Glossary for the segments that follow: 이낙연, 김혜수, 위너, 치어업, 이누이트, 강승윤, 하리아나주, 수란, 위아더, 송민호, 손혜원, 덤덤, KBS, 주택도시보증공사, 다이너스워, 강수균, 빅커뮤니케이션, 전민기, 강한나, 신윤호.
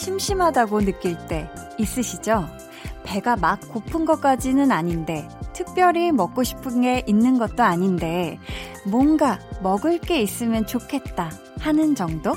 심심하다고 느낄 때 있으시죠? 배가 막 고픈 것까지는 아닌데 특별히 먹고 싶은 게 있는 것도 아닌데 뭔가 먹을 게 있으면 좋겠다 하는 정도?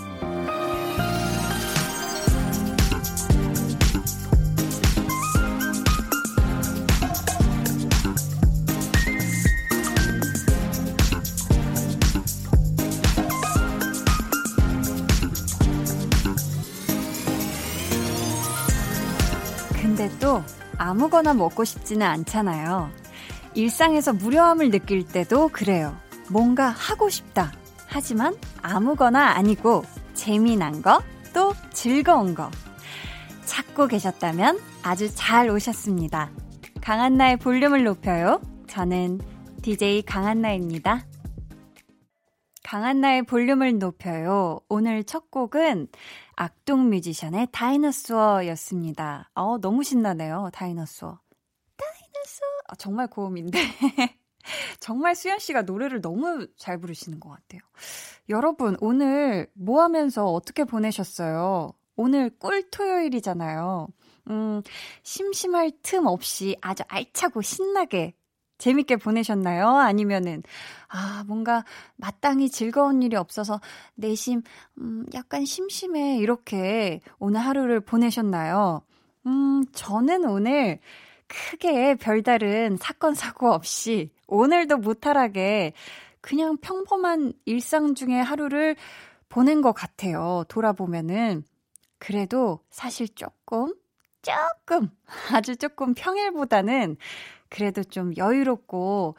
근데 또 아무거나 먹고 싶지는 않잖아요. 일상에서 무료함을 느낄 때도 그래요. 뭔가 하고 싶다. 하지만 아무거나 아니고 재미난 거, 또 즐거운 거. 찾고 계셨다면 아주 잘 오셨습니다. 강한나의 볼륨을 높여요. 저는 DJ 강한나입니다. 강한나의 볼륨을 높여요. 오늘 첫 곡은 악동 뮤지션의 다이너스워였습니다. 너무 신나네요. 다이너스워. 다이너스워. 정말 고음인데. 정말 수연 씨가 노래를 너무 잘 부르시는 것 같아요. 여러분, 오늘 뭐 하면서 어떻게 보내셨어요? 오늘 꿀 토요일이잖아요. 심심할 틈 없이 아주 알차고 신나게 재밌게 보내셨나요? 아니면은 뭔가 마땅히 즐거운 일이 없어서 내심 약간 심심해 이렇게 오늘 하루를 보내셨나요? 저는 오늘 크게 별다른 사건 사고 없이 오늘도 무탈하게 그냥 평범한 일상 중에 하루를 보낸 것 같아요. 돌아보면은 그래도 사실 조금 아주 조금 평일보다는 그래도 좀 여유롭고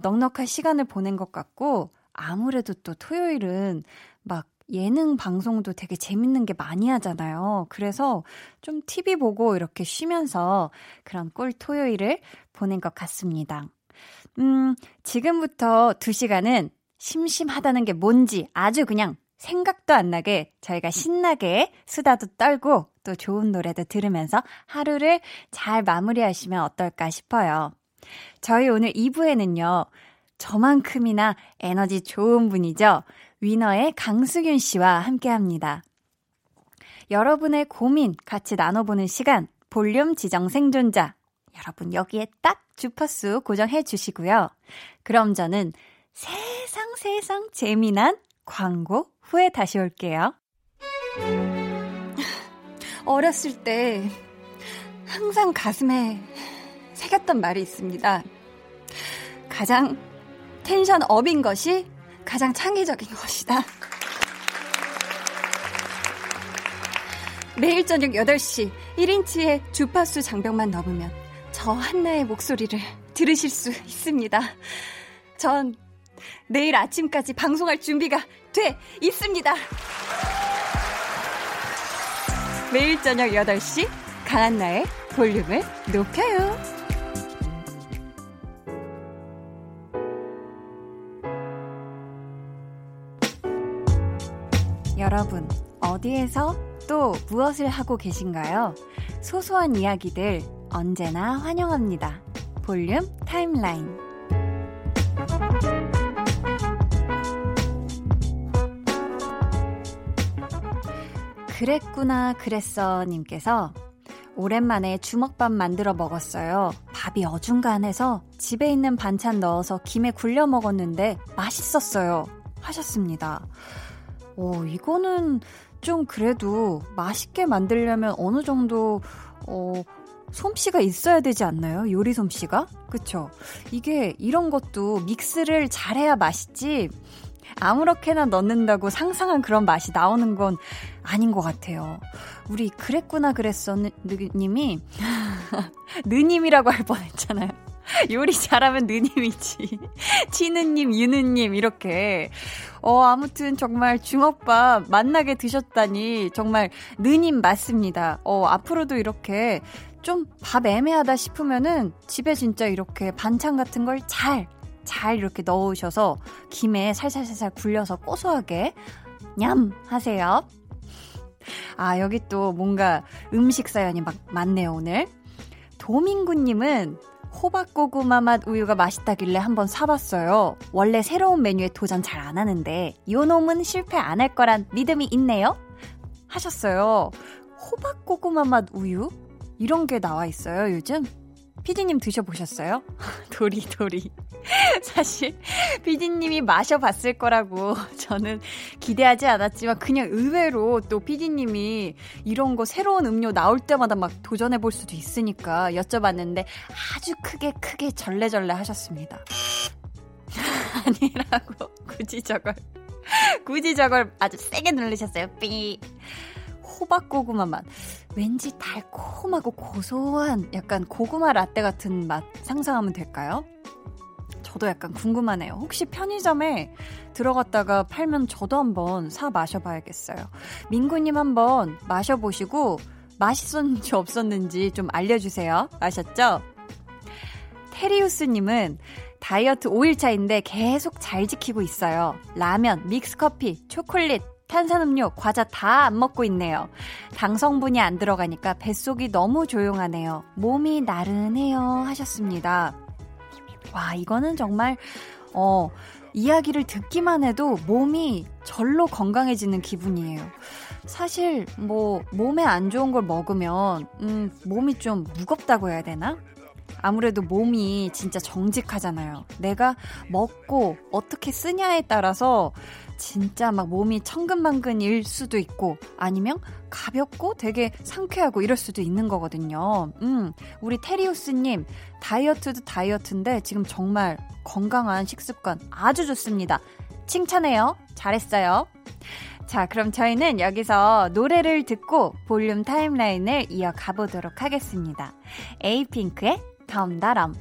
넉넉한 시간을 보낸 것 같고 아무래도 또 토요일은 막 예능 방송도 되게 재밌는 게 많이 하잖아요. 그래서 좀 TV 보고 이렇게 쉬면서 그런 꿀 토요일을 보낸 것 같습니다. 지금부터 2시간은 심심하다는 게 뭔지 아주 그냥 생각도 안 나게 저희가 신나게 수다도 떨고 또 좋은 노래도 들으면서 하루를 잘 마무리하시면 어떨까 싶어요. 저희 오늘 2부에는요. 저만큼이나 에너지 좋은 분이죠. 위너의 강수균 씨와 함께합니다. 여러분의 고민 같이 나눠보는 시간 볼륨 지정 생존자 여러분 여기에 딱 주파수 고정해 주시고요. 그럼 저는 세상 재미난 광고 후에 다시 올게요. 어렸을 때 항상 가슴에 새겼던 말이 있습니다. 가장 텐션 업인 것이 가장 창의적인 것이다. 매일 저녁 8시 1인치의 주파수 장벽만 넘으면 저 한나의 목소리를 들으실 수 있습니다. 전 내일 아침까지 방송할 준비가 돼 있습니다. 매일 저녁 8시 강한나의 볼륨을 높여요. 여러분, 어디에서 또 무엇을 하고 계신가요? 소소한 이야기들 언제나 환영합니다. 볼륨 타임라인. 그랬구나 그랬어 님께서 오랜만에 주먹밥 만들어 먹었어요. 밥이 어중간해서 집에 있는 반찬 넣어서 김에 굴려 먹었는데 맛있었어요 하셨습니다. 이거는 좀 그래도 맛있게 만들려면 어느 정도 솜씨가 있어야 되지 않나요? 요리 솜씨가? 그쵸? 이게 이런 것도 믹스를 잘해야 맛있지 아무렇게나 넣는다고 상상한 그런 맛이 나오는 건 아닌 것 같아요. 우리 그랬구나 그랬어 느님이 느님이라고 할 뻔했잖아요. 요리 잘하면 느님이지. 치느님, 유느님 이렇게. 아무튼 정말 주먹밥 만나게 드셨다니 정말 느님 맞습니다. 앞으로도 이렇게 좀 밥 애매하다 싶으면은 집에 진짜 이렇게 반찬 같은 걸 잘 이렇게 넣으셔서 김에 살살 굴려서 고소하게 냠 하세요. 여기 또 뭔가 음식 사연이 막 많네요 오늘. 도민구님은 호박고구마 맛 우유가 맛있다길래 한번 사봤어요. 원래 새로운 메뉴에 도전 잘 안 하는데 요놈은 실패 안 할 거란 믿음이 있네요 하셨어요. 호박고구마 맛 우유? 이런 게 나와 있어요, 요즘? 피디님 드셔보셨어요? 도리도리. 사실 피디님이 마셔봤을 거라고 저는 기대하지 않았지만 그냥 의외로 또 피디님이 이런 거 새로운 음료 나올 때마다 막 도전해볼 수도 있으니까 여쭤봤는데 아주 크게 절레절레 하셨습니다. 아니라고 굳이 저걸 아주 세게 누르셨어요. 삐. 호박고구마 맛. 왠지 달콤하고 고소한 약간 고구마 라떼 같은 맛 상상하면 될까요? 저도 약간 궁금하네요. 혹시 편의점에 들어갔다가 팔면 저도 한번 사 마셔봐야겠어요. 민구님 한번 마셔보시고 맛있었는지 없었는지 좀 알려주세요. 아셨죠? 테리우스님은 다이어트 5일차인데 계속 잘 지키고 있어요. 라면, 믹스커피, 초콜릿, 탄산음료, 과자 다 안 먹고 있네요. 당 성분이 안 들어가니까 뱃속이 너무 조용하네요. 몸이 나른해요 하셨습니다. 와, 이거는 정말 이야기를 듣기만 해도 몸이 절로 건강해지는 기분이에요. 사실 뭐 몸에 안 좋은 걸 먹으면 몸이 좀 무겁다고 해야 되나? 아무래도 몸이 진짜 정직하잖아요. 내가 먹고 어떻게 쓰냐에 따라서 진짜 막 몸이 천근만근일 수도 있고 아니면 가볍고 되게 상쾌하고 이럴 수도 있는 거거든요. 우리 테리우스님 다이어트도 다이어트인데 지금 정말 건강한 식습관 아주 좋습니다. 칭찬해요. 잘했어요. 자, 그럼 저희는 여기서 노래를 듣고 볼륨 타임라인을 이어가 보도록 하겠습니다. 에이핑크의 덤덤.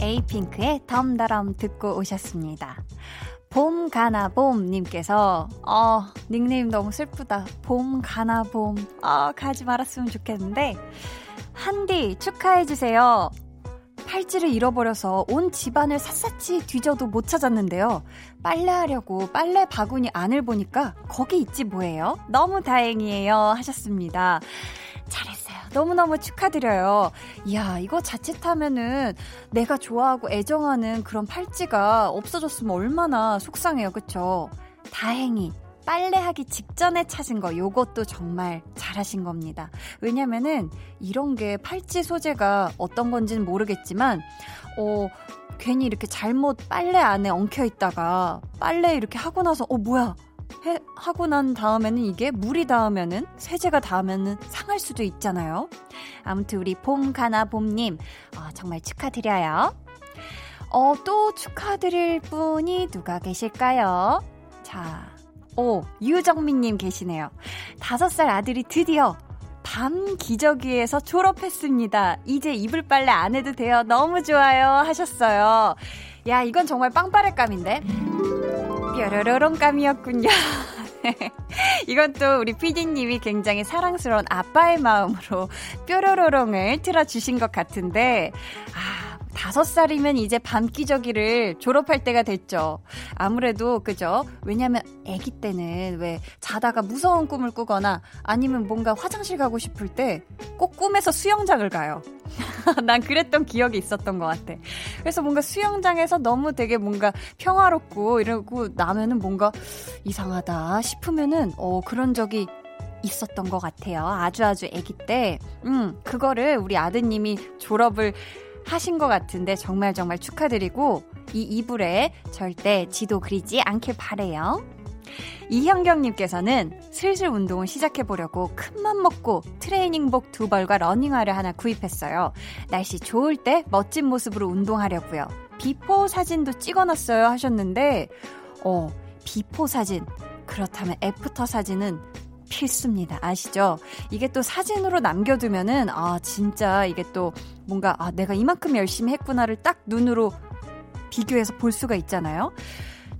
에이핑크의 덤덤 듣고 오셨습니다. 봄 가나 봄 님께서 닉네임 너무 슬프다. 봄 가나 봄. 가지 말았으면 좋겠는데. 한디 축하해 주세요. 팔찌를 잃어버려서 온 집안을 샅샅이 뒤져도 못 찾았는데요. 빨래하려고 빨래 바구니 안을 보니까 거기 있지 뭐예요? 너무 다행이에요 하셨습니다. 잘했어요. 너무너무 축하드려요. 이야, 이거 자칫하면은 내가 좋아하고 애정하는 그런 팔찌가 없어졌으면 얼마나 속상해요. 그쵸? 다행히 빨래하기 직전에 찾은 거, 요것도 정말 잘하신 겁니다. 왜냐면은 이런 게 팔찌 소재가 어떤 건지는 모르겠지만 괜히 이렇게 잘못 빨래 안에 엉켜있다가 빨래 이렇게 하고 나서 뭐야 하고 난 다음에는 이게 물이 닿으면은 세제가 닿으면은 상할 수도 있잖아요. 아무튼 우리 봄 가나 봄님 정말 축하드려요. 또 축하드릴 분이 누가 계실까요? 자, 유정민님 계시네요. 5살 아들이 드디어 밤 기저귀에서 졸업했습니다. 이제 이불 빨래 안 해도 돼요. 너무 좋아요 하셨어요. 야, 이건 정말 빵빠레감인데 뾰로롱감이었군요. 이건 또 우리 피디님이 굉장히 사랑스러운 아빠의 마음으로 뾰로롱을 틀어주신 것 같은데 5살이면 이제 밤 기저귀를 졸업할 때가 됐죠. 아무래도 그죠? 왜냐면 아기 때는 왜 자다가 무서운 꿈을 꾸거나 아니면 뭔가 화장실 가고 싶을 때 꼭 꿈에서 수영장을 가요. 난 그랬던 기억이 있었던 것 같아. 그래서 뭔가 수영장에서 너무 되게 뭔가 평화롭고 이러고 나면은 뭔가 이상하다 싶으면은 그런 적이 있었던 것 같아요. 아주 아기 때. 그거를 우리 아드님이 졸업을 하신 것 같은데 정말 축하드리고 이 이불에 절대 지도 그리지 않길 바래요. 이현경님께서는 슬슬 운동을 시작해보려고 큰맘 먹고 트레이닝복 2벌과 러닝화를 하나 구입했어요. 날씨 좋을 때 멋진 모습으로 운동하려고요. 비포 사진도 찍어놨어요 하셨는데 비포 사진, 그렇다면 애프터 사진은 필수입니다. 아시죠? 이게 또 사진으로 남겨두면은 진짜 이게 또 뭔가 내가 이만큼 열심히 했구나를 딱 눈으로 비교해서 볼 수가 있잖아요.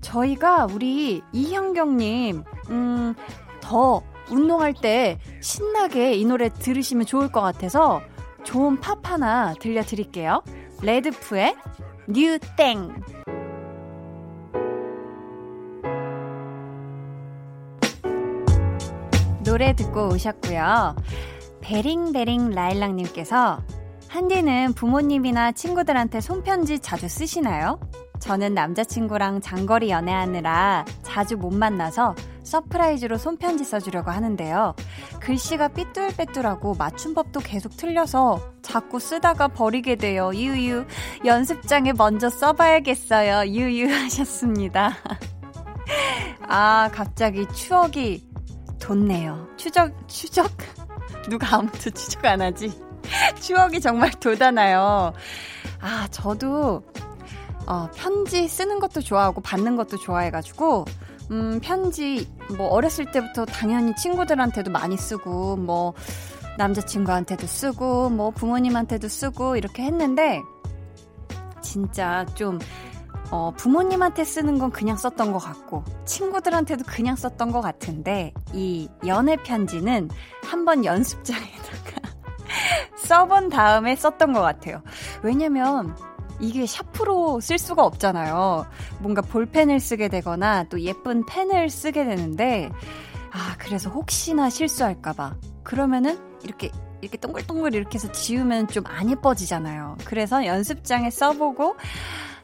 저희가 우리 이현경님 더 운동할 때 신나게 이 노래 들으시면 좋을 것 같아서 좋은 팝 하나 들려드릴게요. 레드푸의 뉴땡. 노래 듣고 오셨고요. 베링베링 라일락님께서 한디는 부모님이나 친구들한테 손편지 자주 쓰시나요? 저는 남자친구랑 장거리 연애하느라 자주 못 만나서 서프라이즈로 손편지 써주려고 하는데요. 글씨가 삐뚤빼뚤하고 맞춤법도 계속 틀려서 자꾸 쓰다가 버리게 돼요. 유유. 연습장에 먼저 써봐야겠어요. 유유 하셨습니다. 아, 갑자기 추억이 돋네요. 추적? 누가 아무도 추적 안 하지? 추억이 정말 돋아나요. 아, 저도 편지 쓰는 것도 좋아하고 받는 것도 좋아해가지고 편지 뭐 어렸을 때부터 당연히 친구들한테도 많이 쓰고 뭐 남자친구한테도 쓰고 뭐 부모님한테도 쓰고 이렇게 했는데 진짜 좀 부모님한테 쓰는 건 그냥 썼던 것 같고 친구들한테도 그냥 썼던 것 같은데 이 연애 편지는 한번 연습장에다가 써본 다음에 썼던 것 같아요. 왜냐면 이게 샤프로 쓸 수가 없잖아요. 뭔가 볼펜을 쓰게 되거나 또 예쁜 펜을 쓰게 되는데 아 그래서 혹시나 실수할까봐 그러면은 이렇게 동글동글 이렇게 해서 지우면 좀 안 예뻐지잖아요. 그래서 연습장에 써보고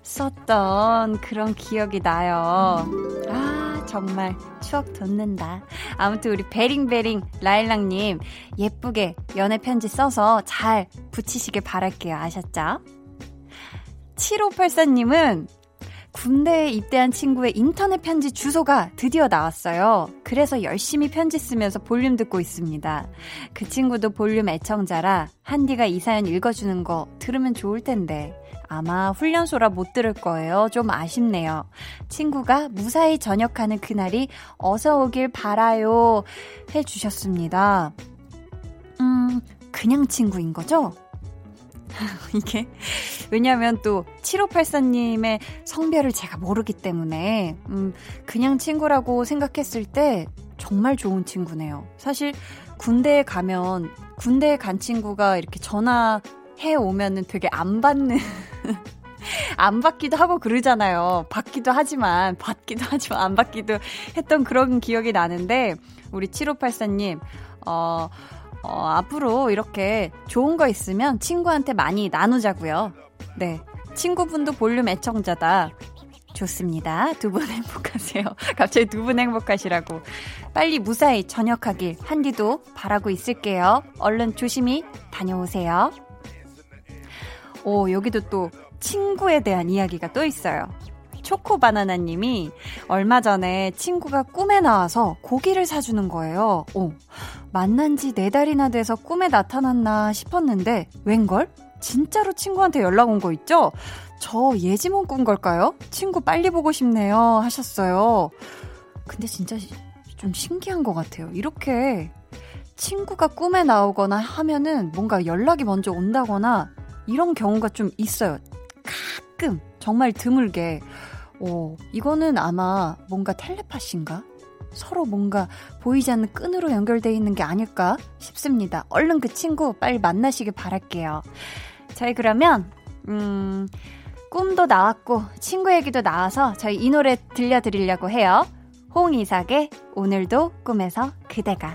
썼던 그런 기억이 나요. 아 정말 추억 돋는다. 아무튼 우리 베링베링 라일락님 예쁘게 연애 편지 써서 잘 붙이시길 바랄게요. 아셨죠? 7584님은 군대에 입대한 친구의 인터넷 편지 주소가 드디어 나왔어요. 그래서 열심히 편지 쓰면서 볼륨 듣고 있습니다. 그 친구도 볼륨 애청자라 한디가 이 사연 읽어주는 거 들으면 좋을 텐데 아마 훈련소라 못 들을 거예요. 좀 아쉽네요. 친구가 무사히 전역하는 그날이 어서 오길 바라요 해주셨습니다. 그냥 친구인 거죠? 이게 왜냐하면 또 7584님의 성별을 제가 모르기 때문에 그냥 친구라고 생각했을 때 정말 좋은 친구네요. 사실 군대에 간 친구가 이렇게 전화해 오면은 되게 안 받는 안 받기도 하고 그러잖아요. 받기도 하지만 안 받기도 했던 그런 기억이 나는데 우리 7584님 앞으로 이렇게 좋은 거 있으면 친구한테 많이 나누자고요. 네, 친구분도 볼륨 애청자다. 좋습니다. 두 분 행복하세요. 갑자기 두 분 행복하시라고. 빨리 무사히 전역하길 한디도 바라고 있을게요. 얼른 조심히 다녀오세요. 오, 여기도 또 친구에 대한 이야기가 또 있어요. 초코바나나님이 얼마 전에 친구가 꿈에 나와서 고기를 사주는 거예요. 만난 지 4달이나 돼서 꿈에 나타났나 싶었는데 웬걸? 진짜로 친구한테 연락 온 거 있죠? 저 예지몽 꾼 걸까요? 친구 빨리 보고 싶네요 하셨어요. 근데 진짜 좀 신기한 것 같아요. 이렇게 친구가 꿈에 나오거나 하면은 뭔가 연락이 먼저 온다거나 이런 경우가 좀 있어요. 가끔 정말 드물게. 이거는 아마 뭔가 텔레파시인가? 서로 뭔가 보이지 않는 끈으로 연결되어 있는 게 아닐까 싶습니다. 얼른 그 친구 빨리 만나시길 바랄게요. 저희 그러면 꿈도 나왔고 친구 얘기도 나와서 저희 이 노래 들려드리려고 해요. 홍이삭의 오늘도 꿈에서 그대가.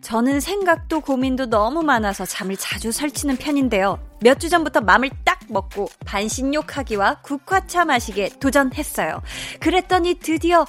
저는 생각도 고민도 너무 많아서 잠을 자주 설치는 편인데요. 몇 주 전부터 맘을 딱 먹고 반신욕하기와 국화차 마시기에 도전했어요. 그랬더니 드디어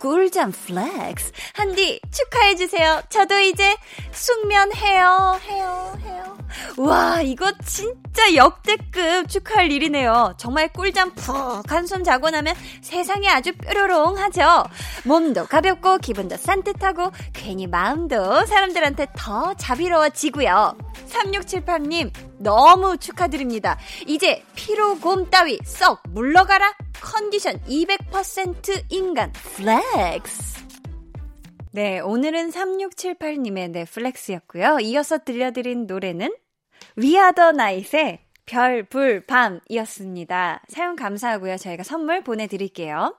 꿀잠 플렉스. 한디 축하해주세요. 저도 이제 숙면해요. 해요. 와, 이거 진짜 역대급 축하할 일이네요. 정말 꿀잠 푹 한숨 자고 나면 세상이 아주 뾰로롱하죠. 몸도 가볍고 기분도 산뜻하고 괜히 마음도 사람들한테 더 자비로워지고요. 3678님 너무 축하드립니다. 이제 피로곰 따위 썩 물러가라. 컨디션 200% 인간 플렉스. 네, 오늘은 3678님의 넷플렉스였고요. 이어서 들려드린 노래는 위아더 나잇의 별, 불, 밤이었습니다. 사연 감사하고요. 저희가 선물 보내드릴게요.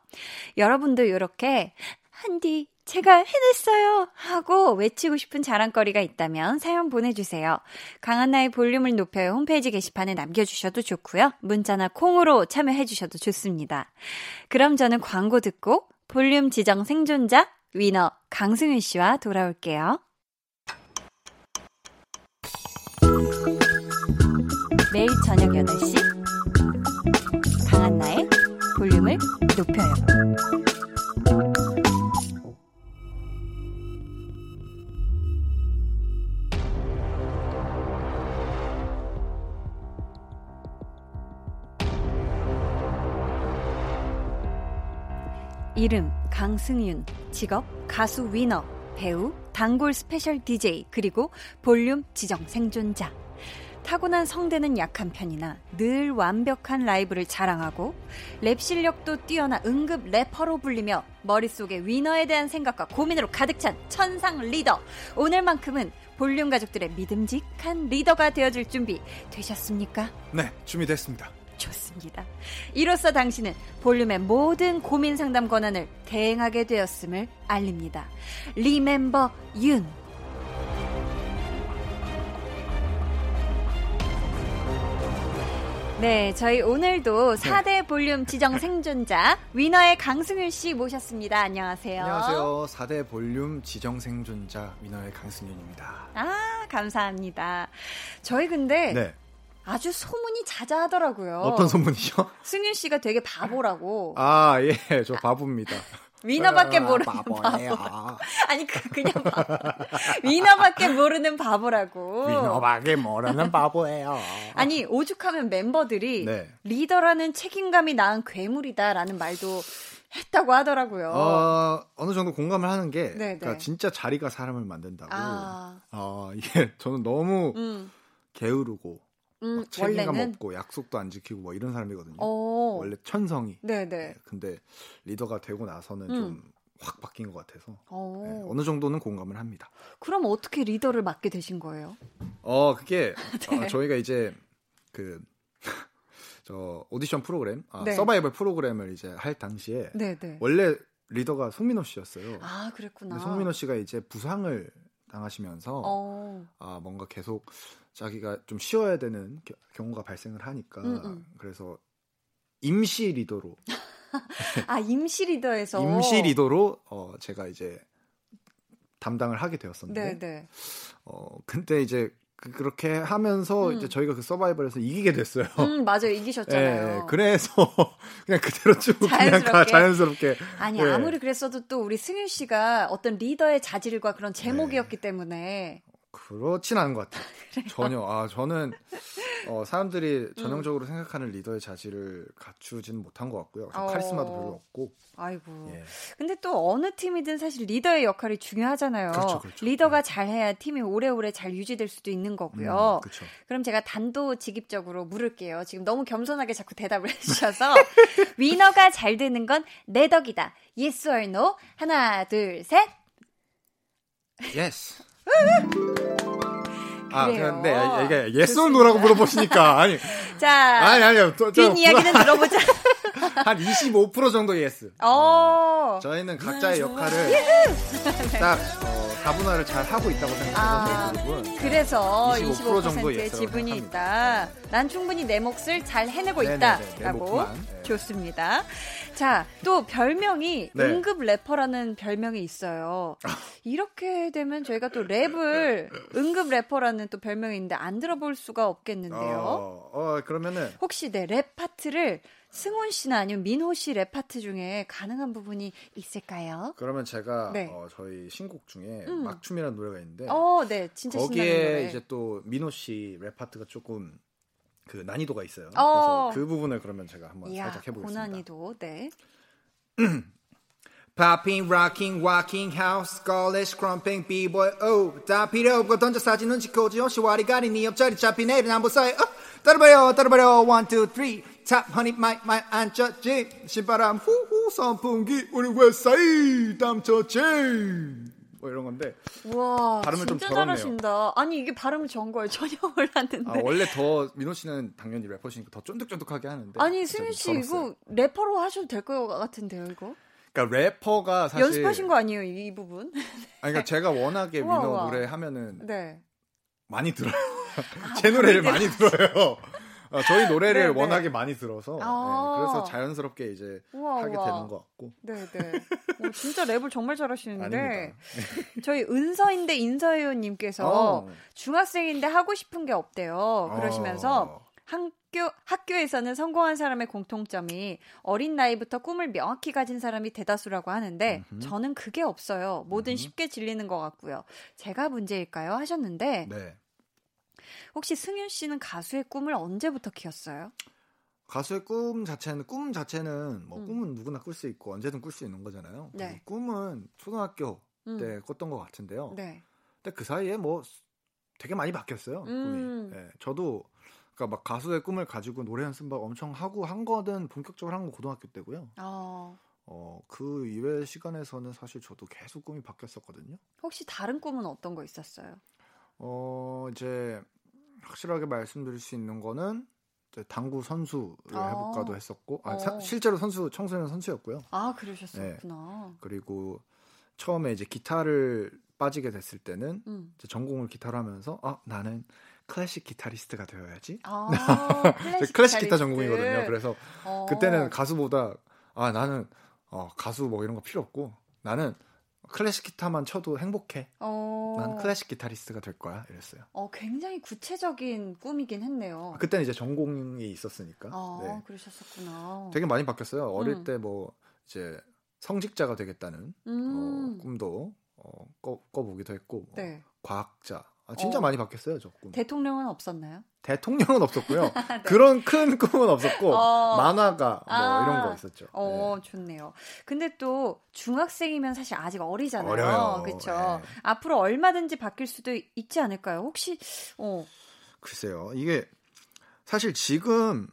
여러분도 이렇게 한디 제가 해냈어요 하고 외치고 싶은 자랑거리가 있다면 사연 보내주세요. 강한나의 볼륨을 높여요 홈페이지 게시판에 남겨주셔도 좋고요. 문자나 콩으로 참여해주셔도 좋습니다. 그럼 저는 광고 듣고 볼륨 지정 생존자 위너 강승윤 씨와 돌아올게요. 매일 저녁 8시 강한나의 볼륨을 높여요. 이름 강승윤, 직업 가수 위너, 배우, 단골 스페셜 DJ, 그리고 볼륨 지정 생존자. 타고난 성대는 약한 편이나 늘 완벽한 라이브를 자랑하고 랩 실력도 뛰어나 응급 래퍼로 불리며 머릿속에 위너에 대한 생각과 고민으로 가득 찬 천상 리더. 오늘만큼은 볼륨 가족들의 믿음직한 리더가 되어줄 준비 되셨습니까? 네, 준비됐습니다. 좋습니다. 이로써 당신은 볼륨의 모든 고민 상담 권한을 대행하게 되었음을 알립니다. 리멤버 윤. 네, 저희 오늘도 4대 볼륨 지정 생존자 위너의 강승윤 씨 모셨습니다. 안녕하세요. 안녕하세요. 4대 볼륨 지정 생존자 위너의 강승윤입니다. 아, 감사합니다. 저희 근데 네. 아주 소문이 자자하더라고요. 어떤 소문이요? 승윤 씨가 되게 바보라고. 아, 예, 저 바보입니다. 위너밖에 모르는 바보. 아니 그냥 바보. 위너밖에 모르는 바보라고. 위너밖에 모르는 바보예요. 아니 오죽하면 멤버들이 네. 리더라는 책임감이 낳은 괴물이다라는 말도 했다고 하더라고요. 어느 정도 공감을 하는 게 그러니까 진짜 자리가 사람을 만든다고. 이게 저는 너무 게으르고 책임감 없고 약속도 안 지키고 뭐 이런 사람이거든요. 원래 천성이. 네네. 근데 리더가 되고 나서는 좀 확 바뀐 것 같아서 네, 어느 정도는 공감을 합니다. 그럼 어떻게 리더를 맡게 되신 거예요? 그게 네. 저희가 이제 그 저 오디션 프로그램, 네. 서바이벌 프로그램을 이제 할 당시에 네네. 원래 리더가 송민호 씨였어요. 아 그랬구나. 근데 송민호 씨가 이제 부상을 당하시면서 뭔가 계속 자기가 좀 쉬어야 되는 경우가 발생을 하니까 그래서 임시 리더로 아 임시 리더로 제가 이제 담당을 하게 되었었는데 네네. 근데 이제 그렇게 하면서 이제 저희가 그 서바이벌에서 이기게 됐어요. 맞아요, 이기셨잖아요. 예, 그래서 그냥 그대로 쭉 자연스럽게. 그냥 자연스럽게. 아니 예. 아무리 그랬어도 또 우리 승윤 씨가 어떤 리더의 자질과 그런 제목이었기 네. 때문에. 그렇진 않은 것 같아요. 전혀. 저는 사람들이 전형적으로 생각하는 리더의 자질을 갖추지는 못한 것 같고요. 카리스마도 별로 없고. 아이고. 예. 근데 또 어느 팀이든 사실 리더의 역할이 중요하잖아요. 그렇죠, 그렇죠. 리더가 네. 잘해야 팀이 오래오래 잘 유지될 수도 있는 거고요. 그렇죠. 그럼 제가 단도직입적으로 물을게요. 지금 너무 겸손하게 자꾸 대답을 해주셔서 위너가 잘 되는 건 내 덕이다. Yes or no? 하나, 둘, 셋. Yes. 그냥, 네, 이게 yes or no라고 물어보시니까 아니. 자, 아니요. 뒷 이야기는 들어보자. 한 25% 정도 yes. 저희는 각자의 역할을 딱 다분화를 잘 하고 있다고 생각해서 대부분. 그래서 25% 정도의 지분이 있다. 난 충분히 내 몫을 잘 해내고 있다라고. 좋습니다. 자, 또 별명이 네. 응급 래퍼라는 별명이 있어요. 이렇게 되면 저희가 또 랩을 응급 래퍼라는 또 별명이 있는데 안 들어볼 수가 없겠는데요. 그러면은 혹시 내 랩 파트를 승훈 씨나 아니면 민호 씨 랩 파트 중에 가능한 부분이 있을까요? 그러면 제가 네. 저희 신곡 중에 막춤이라는 노래가 있는데 네. 진짜 신나는 노래. 거기에 이제 또 민호 씨 랩 파트가 조금 그 난이도가 있어요. 그래서 그 부분을 그러면 제가 한번 살짝 해보겠습니다. 고난이도, 네. Popping, rocking, walking, house, college, crumping, b-boy, oh. 다 필요 없고 던져 사진은 찍고지 오시와리 가리 니 옆자리 잡히 내일은 안 보사해, 어. 따라버려, 따라버려, 1, 2, 3. 탑, 허니, 마이, 안쳤지. 신바람, 후후, 선풍기, 우리 웨사이, 땀쳤지. 뭐 이런 건데. 우와, 발음을 진짜 좀 잘하신다. 아니, 이게 발음을 전 거예요. 전혀 몰랐는데. 아, 원래 더, 민호 씨는 당연히 래퍼시니까 더 쫀득쫀득하게 하는데. 아니, 수민 씨, 이거 래퍼로 하셔도 될 것 같은데요, 이거? 그러니까 래퍼가 사실 연습하신 거 아니에요 이 부분? 아니, 그러니까 제가 워낙에 우와, 위너 노래 하면은 네. 많이 들어요. 제 노래를 많이 들어요. 저희 노래를 네네. 워낙에 많이 들어서 네, 그래서 자연스럽게 이제 우와, 하게 우와. 되는 것 같고. 네네. 오, 진짜 랩을 정말 잘하시는데 저희 은서인데 인서혜원님께서 중학생인데 하고 싶은 게 없대요. 그러시면서 학교에서는 성공한 사람의 공통점이 어린 나이부터 꿈을 명확히 가진 사람이 대다수라고 하는데 저는 그게 없어요. 뭐든 쉽게 질리는 것 같고요. 제가 문제일까요? 하셨는데 네. 혹시 승윤 씨는 가수의 꿈을 언제부터 키웠어요? 가수의 꿈 자체는 뭐 꿈은 누구나 꿀 수 있고 언제든 꿀 수 있는 거잖아요. 네. 꿈은 초등학교 때 꿨던 것 같은데요. 네. 근데 그 사이에 뭐 되게 많이 바뀌었어요. 꿈이. 네, 저도 그러니까 막 가수의 꿈을 가지고 노래 연습 막 엄청 하고 한 거는 본격적으로 한 건 고등학교 때고요. 그 이외 시간에서는 사실 저도 계속 꿈이 바뀌었었거든요. 혹시 다른 꿈은 어떤 거 있었어요? 이제 확실하게 말씀드릴 수 있는 거는 이제 당구 선수를 해볼까도 했었고, 실제로 선수 청소년 선수였고요. 아 그러셨었구나. 네. 그리고 처음에 이제 기타를 빠지게 됐을 때는 이제 전공을 기타로 하면서 나는 클래식 기타리스트가 되어야지. 클래식 기타 전공이거든요. 그래서 그때는 가수보다 나는 가수 뭐 이런 거 필요 없고 나는 클래식 기타만 쳐도 행복해. 난 클래식 기타리스트가 될 거야. 이랬어요. 굉장히 구체적인 꿈이긴 했네요. 그때는 이제 전공이 있었으니까. 네. 그러셨었구나. 되게 많이 바뀌었어요. 어릴 때 뭐 이제 성직자가 되겠다는 꿈도 꿔보기도 했고 네. 과학자. 진짜 많이 바뀌었어요, 저 꿈. 대통령은 없었나요? 대통령은 없었고요. 네. 그런 큰 꿈은 없었고 만화가 뭐 이런 거 있었죠. 네. 좋네요. 근데 또 중학생이면 사실 아직 어리잖아요. 어려요. 그렇죠. 네. 앞으로 얼마든지 바뀔 수도 있지 않을까요? 혹시 글쎄요. 이게 사실 지금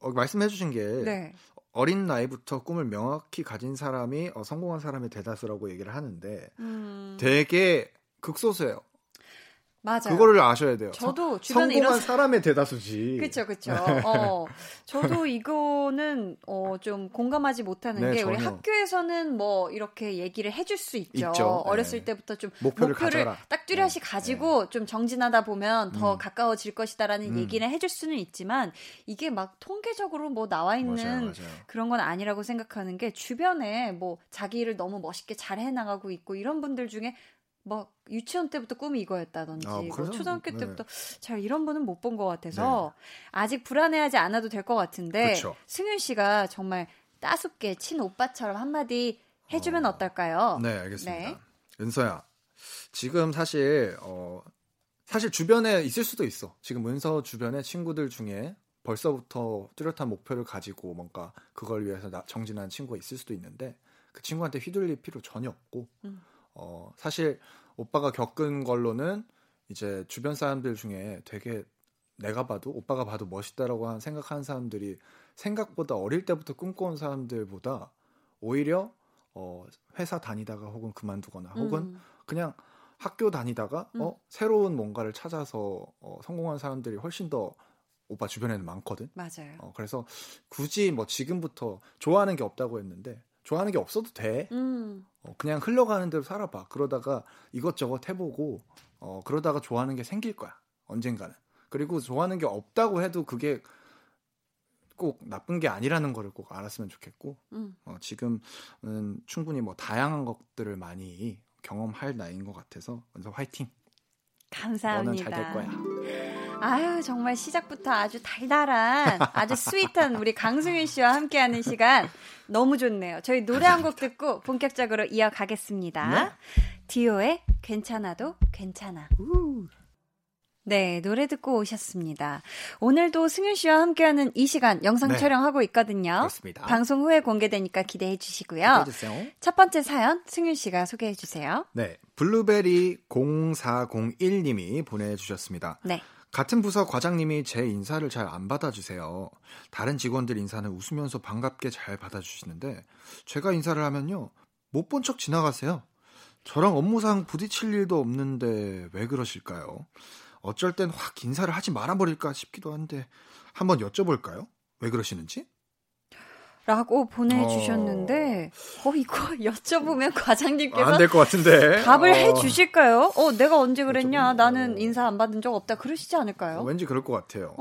말씀해 주신 게 네. 어린 나이부터 꿈을 명확히 가진 사람이 성공한 사람이 대다수라고 얘기를 하는데 되게 극소수예요. 맞아요. 그거를 아셔야 돼요. 저도 주변에 이런 사람의 대다수지. 그렇죠. 저도 이거는 좀 공감하지 못하는 네, 게 전혀. 우리 학교에서는 뭐 이렇게 얘기를 해줄 수 있죠. 어렸을 네. 때부터 좀 목표를 딱 뚜렷이 가지고 좀 정진하다 보면 더 가까워질 것이다라는 얘기는 해줄 수는 있지만 이게 막 통계적으로 뭐 나와 있는 맞아요. 그런 건 아니라고 생각하는 게 주변에 뭐 자기 일을 너무 멋있게 잘 해나가고 있고 이런 분들 중에 뭐 유치원 때부터 꿈이 이거였다든지 뭐 초등학교 때부터 네. 잘 이런 분은 못 본 것 같아서 네. 아직 불안해하지 않아도 될 것 같은데 그쵸. 승윤 씨가 정말 따숩게 친오빠처럼 한마디 해주면 어떨까요? 네 알겠습니다. 네. 은서야 지금 사실 사실 주변에 있을 수도 있어. 지금 은서 주변의 친구들 중에 벌써부터 뚜렷한 목표를 가지고 뭔가 그걸 위해서 정진한 친구가 있을 수도 있는데 그 친구한테 휘둘릴 필요 전혀 없고 사실 오빠가 겪은 걸로는 이제 주변 사람들 중에 되게 내가 봐도 오빠가 봐도 멋있다라고 생각하는 사람들이 생각보다 어릴 때부터 꿈꿔온 사람들보다 오히려 회사 다니다가 혹은 그만두거나 혹은 그냥 학교 다니다가 새로운 뭔가를 찾아서 성공한 사람들이 훨씬 더 오빠 주변에는 많거든. 맞아요. 그래서 굳이 뭐 지금부터 좋아하는 게 없다고 했는데 좋아하는 게 없어도 돼. 그냥 흘러가는 대로 살아봐. 그러다가 이것저것 해보고 그러다가 좋아하는 게 생길 거야. 언젠가는. 그리고 좋아하는 게 없다고 해도 그게 꼭 나쁜 게 아니라는 거를 꼭 알았으면 좋겠고 지금은 충분히 뭐 다양한 것들을 많이 경험할 나이인 것 같아서 그래서 화이팅. 감사합니다. 너는 잘 될 거야. 아유 정말 시작부터 아주 달달한 아주 스윗한 우리 강승윤 씨와 함께하는 시간 너무 좋네요. 저희 노래 한 곡 듣고 본격적으로 이어가겠습니다. 네? 디오의 괜찮아도 괜찮아. 네, 노래 듣고 오셨습니다. 오늘도 승윤 씨와 함께하는 이 시간 영상 네. 촬영하고 있거든요. 그렇습니다. 방송 후에 공개되니까 기대해 주시고요. 기대해주세요. 첫 번째 사연 승윤 씨가 소개해 주세요. 네, 블루베리 0401님이 보내주셨습니다. 네. 같은 부서 과장님이 제 인사를 잘 안 받아주세요. 다른 직원들 인사는 웃으면서 반갑게 잘 받아주시는데 제가 인사를 하면요. 못 본 척 지나가세요. 저랑 업무상 부딪힐 일도 없는데 왜 그러실까요? 어쩔 땐 확 인사를 하지 말아버릴까 싶기도 한데 한번 여쭤볼까요? 왜 그러시는지? 라고 보내주셨는데 이거 여쭤보면 과장님께서 안 될 것 같은데 답을 해주실까요? 내가 언제 그랬냐? 나는 인사 안 받은 적 없다 그러시지 않을까요? 왠지 그럴 것 같아요.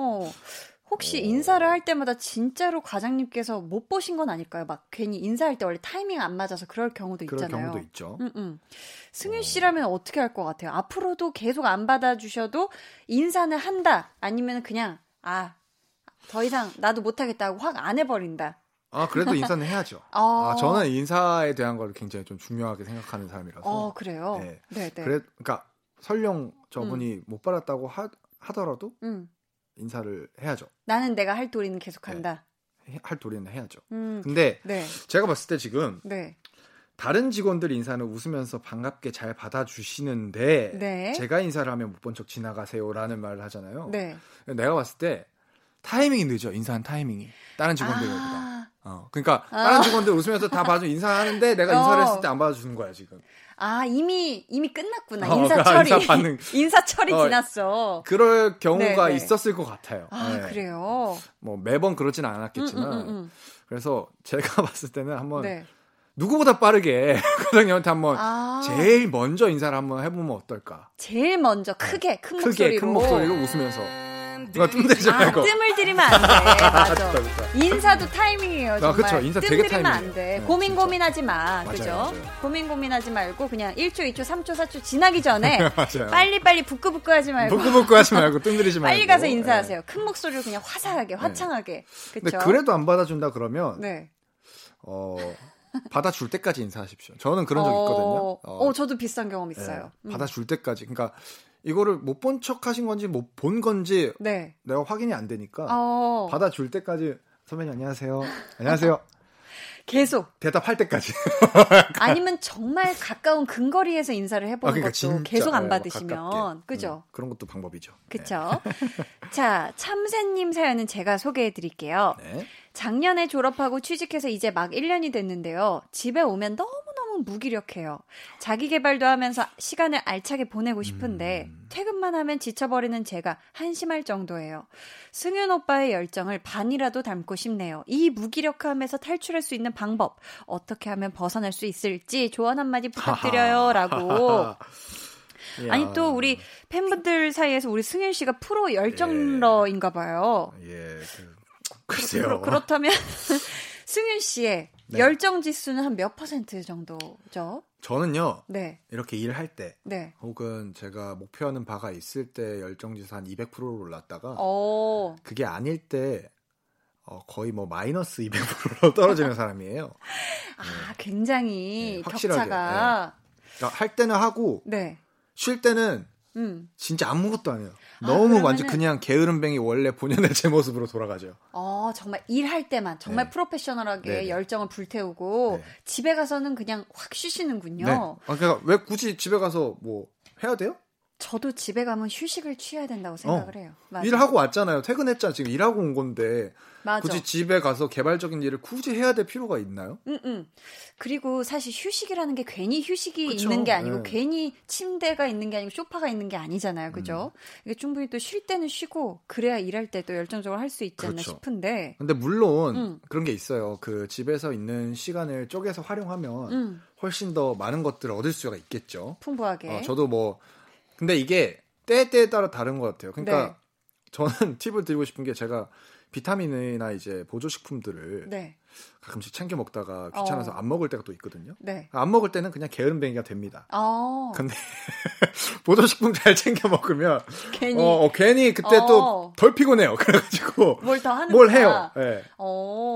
혹시 인사를 할 때마다 진짜로 과장님께서 못 보신 건 아닐까요? 막 괜히 인사할 때 원래 타이밍 안 맞아서 그럴 경우도 있잖아요. 그럴 경우도 있죠. 승윤 씨라면 어떻게 할 것 같아요? 앞으로도 계속 안 받아주셔도 인사는 한다. 아니면 그냥 더 이상 나도 못하겠다 하고 확 안 해버린다. 그래도 인사는 해야죠. 저는 인사에 대한 걸 굉장히 좀 중요하게 생각하는 사람이라서. 그래요? 네. 네네. 그러니까 설령 저분이 못 받았다고 하더라도 인사를 해야죠. 나는 내가 할 도리는 계속한다. 네, 할 도리는 해야죠. 근데 네. 제가 봤을 때 지금 네. 다른 직원들 인사는 웃으면서 반갑게 잘 받아주시는데 네. 제가 인사를 하면 못 본 척 지나가세요라는 말을 하잖아요. 네. 내가 봤을 때 타이밍이 늦어. 인사한 타이밍이. 다른 직원들보다. 그러니까 다른 직원들 웃으면서 다 봐주고 인사하는데 내가 인사를 했을 때 안 받아주는 거야 지금. 이미 끝났구나. 인사 처리. 인사 처리 지났어. 그럴 경우가 네네. 있었을 것 같아요. 네. 그래요. 뭐 매번 그러진 않았겠지만 그래서 제가 봤을 때는 한번 네. 누구보다 빠르게 과장님한테 한번 제일 먼저 인사를 한번 해보면 어떨까. 제일 먼저 큰 목소리로 웃으면서. 뜸을 들이면 안 돼. 맞아. 인사도 타이밍이에요. 정말. 그쵸. 인사 되게 타이밍. 안 돼. 고민하지 마. 그죠? 고민하지 말고 그냥 1초, 2초, 3초, 4초 지나기 전에 빨리 부끄부끄하지 말고 뜸 들이지 말고 빨리 가서 인사하세요. 네. 큰 목소리로 그냥 화사하게, 화창하게. 네. 근데 그래도 안 받아준다 그러면 네. 받아줄 때까지 인사하십시오. 저는 그런 적 있거든요. 저도 비슷한 경험 있어요. 네. 받아줄 때까지. 그러니까 이거를 못 본 척 하신 건지 못 본 건지 네. 내가 확인이 안 되니까 받아줄 때까지 선배님 안녕하세요. 계속 대답할 때까지. 아니면 정말 가까운 근거리에서 인사를 해보는 것도 계속 안 받으시면 가깝게. 그죠? 그런 것도 방법이죠. 그렇죠. 네. 자, 참새님 사연은 제가 소개해드릴게요. 네. 작년에 졸업하고 취직해서 이제 막 1년이 됐는데요. 집에 오면 너무너무 무기력해요. 자기 개발도 하면서 시간을 알차게 보내고 싶은데 퇴근만 하면 지쳐버리는 제가 한심할 정도예요. 승윤 오빠의 열정을 반이라도 담고 싶네요. 이 무기력함에서 탈출할 수 있는 방법, 어떻게 하면 벗어날 수 있을지 조언 한마디 부탁드려요. 라고. 아니 또 우리 팬분들 사이에서 우리 승윤 씨가 프로 열정러인가 봐요. 글쎄요. 그렇다면 승윤 씨의 네. 열정 지수는 한 몇 % 정도죠? 저는요. 네. 이렇게 일할 때 네. 혹은 제가 목표하는 바가 있을 때 열정 지수 한 200%로 올랐다가 그게 아닐 때 거의 뭐 마이너스 200%로 떨어지는 사람이에요. 굉장히 격차가. 네. 그러니까 할 때는 하고 네. 쉴 때는 진짜 아무것도 아니에요. 너무 그러면은... 완전 그냥 게으름뱅이 원래 본연의 제 모습으로 돌아가죠. 정말 일할 때만 정말 네. 프로페셔널하게 네. 열정을 불태우고 네. 집에 가서는 그냥 확 쉬시는군요. 네. 그러니까 왜 굳이 집에 가서 뭐 해야 돼요? 저도 집에 가면 휴식을 취해야 된다고 생각을 해요. 맞아. 일하고 왔잖아요. 퇴근했잖아. 지금 일하고 온 건데 맞아. 굳이 집에 가서 개발적인 일을 굳이 해야 될 필요가 있나요? 그리고 사실 휴식이라는 게 괜히 휴식이 그쵸? 있는 게 아니고 네. 괜히 침대가 있는 게 아니고 소파가 있는 게 아니잖아요. 그죠? 이게 충분히 또 쉴 때는 쉬고 그래야 일할 때도 열정적으로 할 수 있지 않나 그렇죠. 싶은데. 근데 물론 그런 게 있어요. 그 집에서 있는 시간을 쪼개서 활용하면 훨씬 더 많은 것들을 얻을 수가 있겠죠. 풍부하게. 저도 뭐 근데 이게 때에 따라 다른 것 같아요. 그러니까 네. 저는 팁을 드리고 싶은 게 제가 비타민이나 이제 보조식품들을 네. 가끔씩 챙겨 먹다가 귀찮아서 안 먹을 때가 또 있거든요. 네. 안 먹을 때는 그냥 게으름뱅이가 됩니다. 근데 보조식품 잘 챙겨 먹으면 괜히 그때 또 덜 피곤해요. 그래가지고 뭘 더 하는 뭘 해요. 네.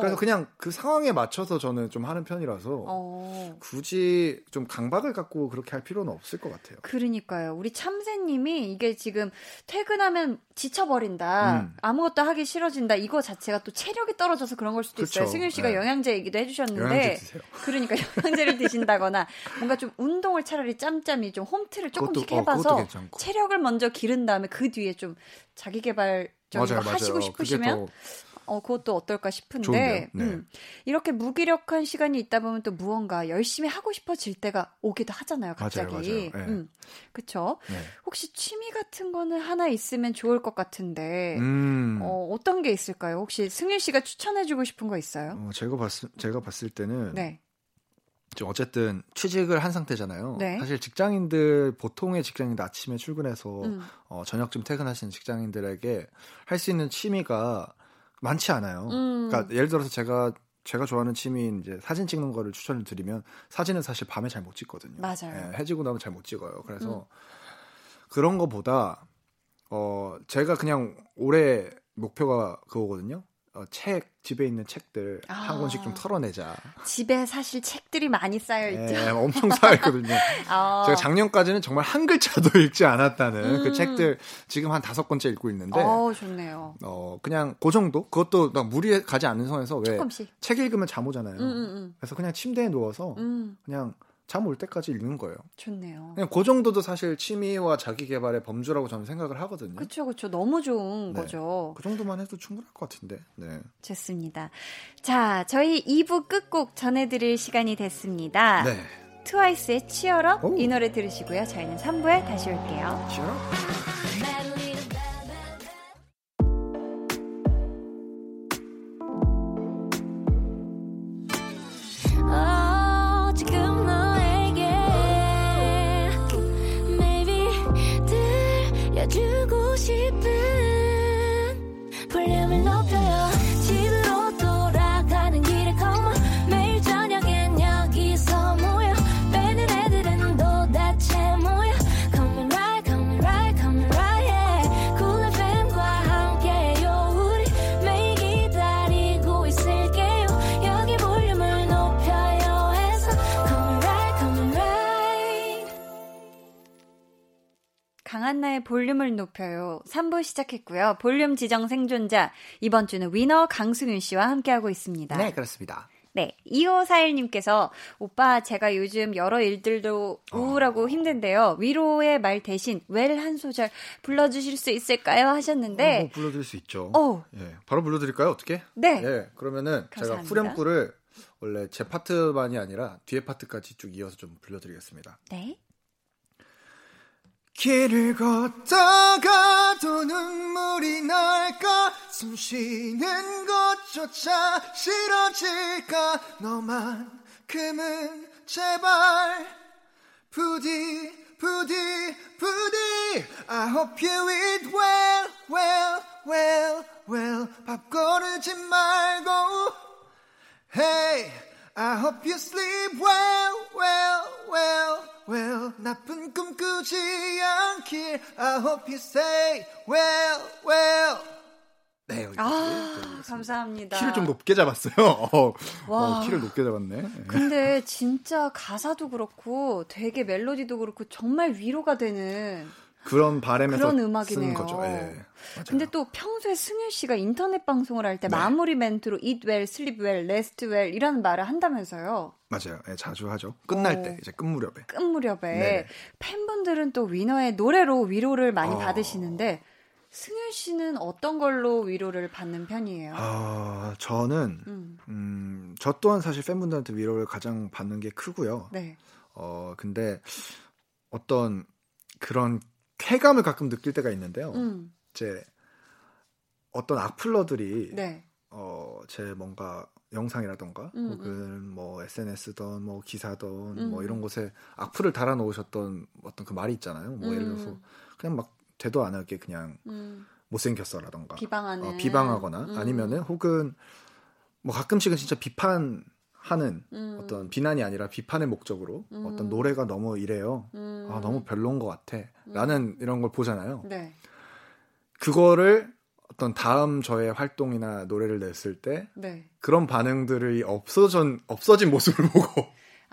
그래서 그냥 그 상황에 맞춰서 저는 좀 하는 편이라서 굳이 좀 강박을 갖고 그렇게 할 필요는 없을 것 같아요. 그러니까요. 우리 참새님이 이게 지금 퇴근하면 지쳐버린다. 아무것도 하기 싫어진다. 이거 자체가 또 체력이 떨어져서 그런 걸 수도 그쵸. 있어요. 승윤 씨가 네. 영양제 얘기도 해주셨는데 영양제 드세요. 그러니까 영양제를 드신다거나 뭔가 좀 운동을 차라리 짬짬이 좀 홈트를 조금씩 그것도, 해봐서 체력을 먼저 기른 다음에 그 뒤에 좀 자기 개발적인 거 하시고 싶으시면 그것도 어떨까 싶은데 네. 이렇게 무기력한 시간이 있다 보면 또 무언가 열심히 하고 싶어질 때가 오기도 하잖아요. 갑자기. 맞아요. 네. 그렇죠. 네. 혹시 취미 같은 거는 하나 있으면 좋을 것 같은데 어떤 게 있을까요? 혹시 승윤 씨가 추천해주고 싶은 거 있어요? 제가 봤을 때는 네. 지금 어쨌든 취직을 한 상태잖아요. 네. 사실 직장인들 보통의 직장인들 아침에 출근해서 저녁쯤 퇴근하시는 직장인들에게 할 수 있는 취미가 많지 않아요. 그러니까 예를 들어서 제가 좋아하는 취미인 이제 사진 찍는 거를 추천을 드리면 사진은 사실 밤에 잘 못 찍거든요. 맞아요. 예, 해지고 나면 잘 못 찍어요. 그래서 그런 거보다 제가 그냥 올해 목표가 그거거든요. 책 집에 있는 책들 한 권씩 좀 털어내자. 집에 사실 책들이 많이 쌓여있죠. 네, 엄청 쌓여있거든요. 제가 작년까지는 정말 한 글자도 읽지 않았다는 그 책들 지금 한 5권째 읽고 있는데 좋네요. 그냥 그 정도? 그것도 막 무리 가지 않는 선에서 왜 책 읽으면 잠 오잖아요. 그래서 그냥 침대에 누워서 그냥 잠 올 때까지 읽는 거예요. 좋네요. 그냥 그 정도도 사실 취미와 자기 개발의 범주라고 저는 생각을 하거든요. 그렇죠, 그렇죠. 너무 좋은 네. 거죠. 그 정도만 해도 충분할 것 같은데. 네. 좋습니다. 자, 저희 2부 끝곡 전해드릴 시간이 됐습니다. 네. 트와이스의 치어업 이 노래 들으시고요. 저희는 3부에 다시 올게요. 치어업. 주고 싶은 볼륨을 높여요. 집으로 돌아가는 길에 come on. 매일 저녁엔 여기서 모여 빼는 애들은 도대체 뭐야. Come right, come right, come right yeah. Cool FM과 함께요. 우리 매일 기다리고 있을게요. 여기 볼륨을 높여요 해서 come right, come right. 강한나의 볼륨을 높여요. 3부 시작했고요. 볼륨 지정 생존자 이번 주는 위너 강수균 씨와 함께하고 있습니다. 네, 그렇습니다. 네, 2541님께서 오빠 제가 요즘 여러 일들도 우울하고 힘든데요. 위로의 말 대신 웰 한 소절 불러주실 수 있을까요? 하셨는데 불러드릴 수 있죠. 예, 바로 불러드릴까요? 어떻게? 네. 예, 그러면은 감사합니다. 제가 후렴구를 원래 제 파트만이 아니라 뒤에 파트까지 쭉 이어서 좀 불러드리겠습니다. 네. 길을 걷다가도 눈물이 날까 숨 쉬는 것조차 싫어질까 너만큼은 제발 부디 부디 부디 I hope you eat well well well well 밥 고르지 말고 Hey I hope you sleep well well well well 나쁜 꿈 꾸지 않길 I hope you stay well well 네, 감사합니다. 키를 좀 높게 잡았어요. 와, 키를 높게 잡았네. 근데 진짜 가사도 그렇고 되게 멜로디도 그렇고 정말 위로가 되는 그런 바램에서 쓴 거죠. 네, 근데 또 평소에 승윤 씨가 인터넷 방송을 할 때 네. 마무리 멘트로 eat well, sleep well, rest well 이라는 말을 한다면서요. 맞아요. 네, 자주 하죠. 끝날 때 이제 끝 무렵에 네네. 팬분들은 또 위너의 노래로 위로를 많이 받으시는데 승윤 씨는 어떤 걸로 위로를 받는 편이에요? 저는 저 또한 사실 팬분들한테 위로를 가장 받는 게 크고요. 네. 근데 어떤 그런 쾌감을 가끔 느낄 때가 있는데요. 이제 어떤 악플러들이 네. 제 뭔가 영상이라던가 혹은 뭐 SNS든 뭐 기사든 뭐 이런 곳에 악플을 달아놓으셨던 어떤 그 말이 있잖아요. 뭐 예를 들어서 그냥 막 되도 안 하게 그냥 못생겼어라던가 비방하거나 아니면은 혹은 뭐 가끔씩은 진짜 비판하는 어떤 비난이 아니라 비판의 목적으로 어떤 노래가 너무 이래요. 아, 너무 별론 것 같아. 라는 이런 걸 보잖아요. 네. 그거를 어떤 다음 저의 활동이나 노래를 냈을 때 네. 그런 반응들이 없어진 모습을 보고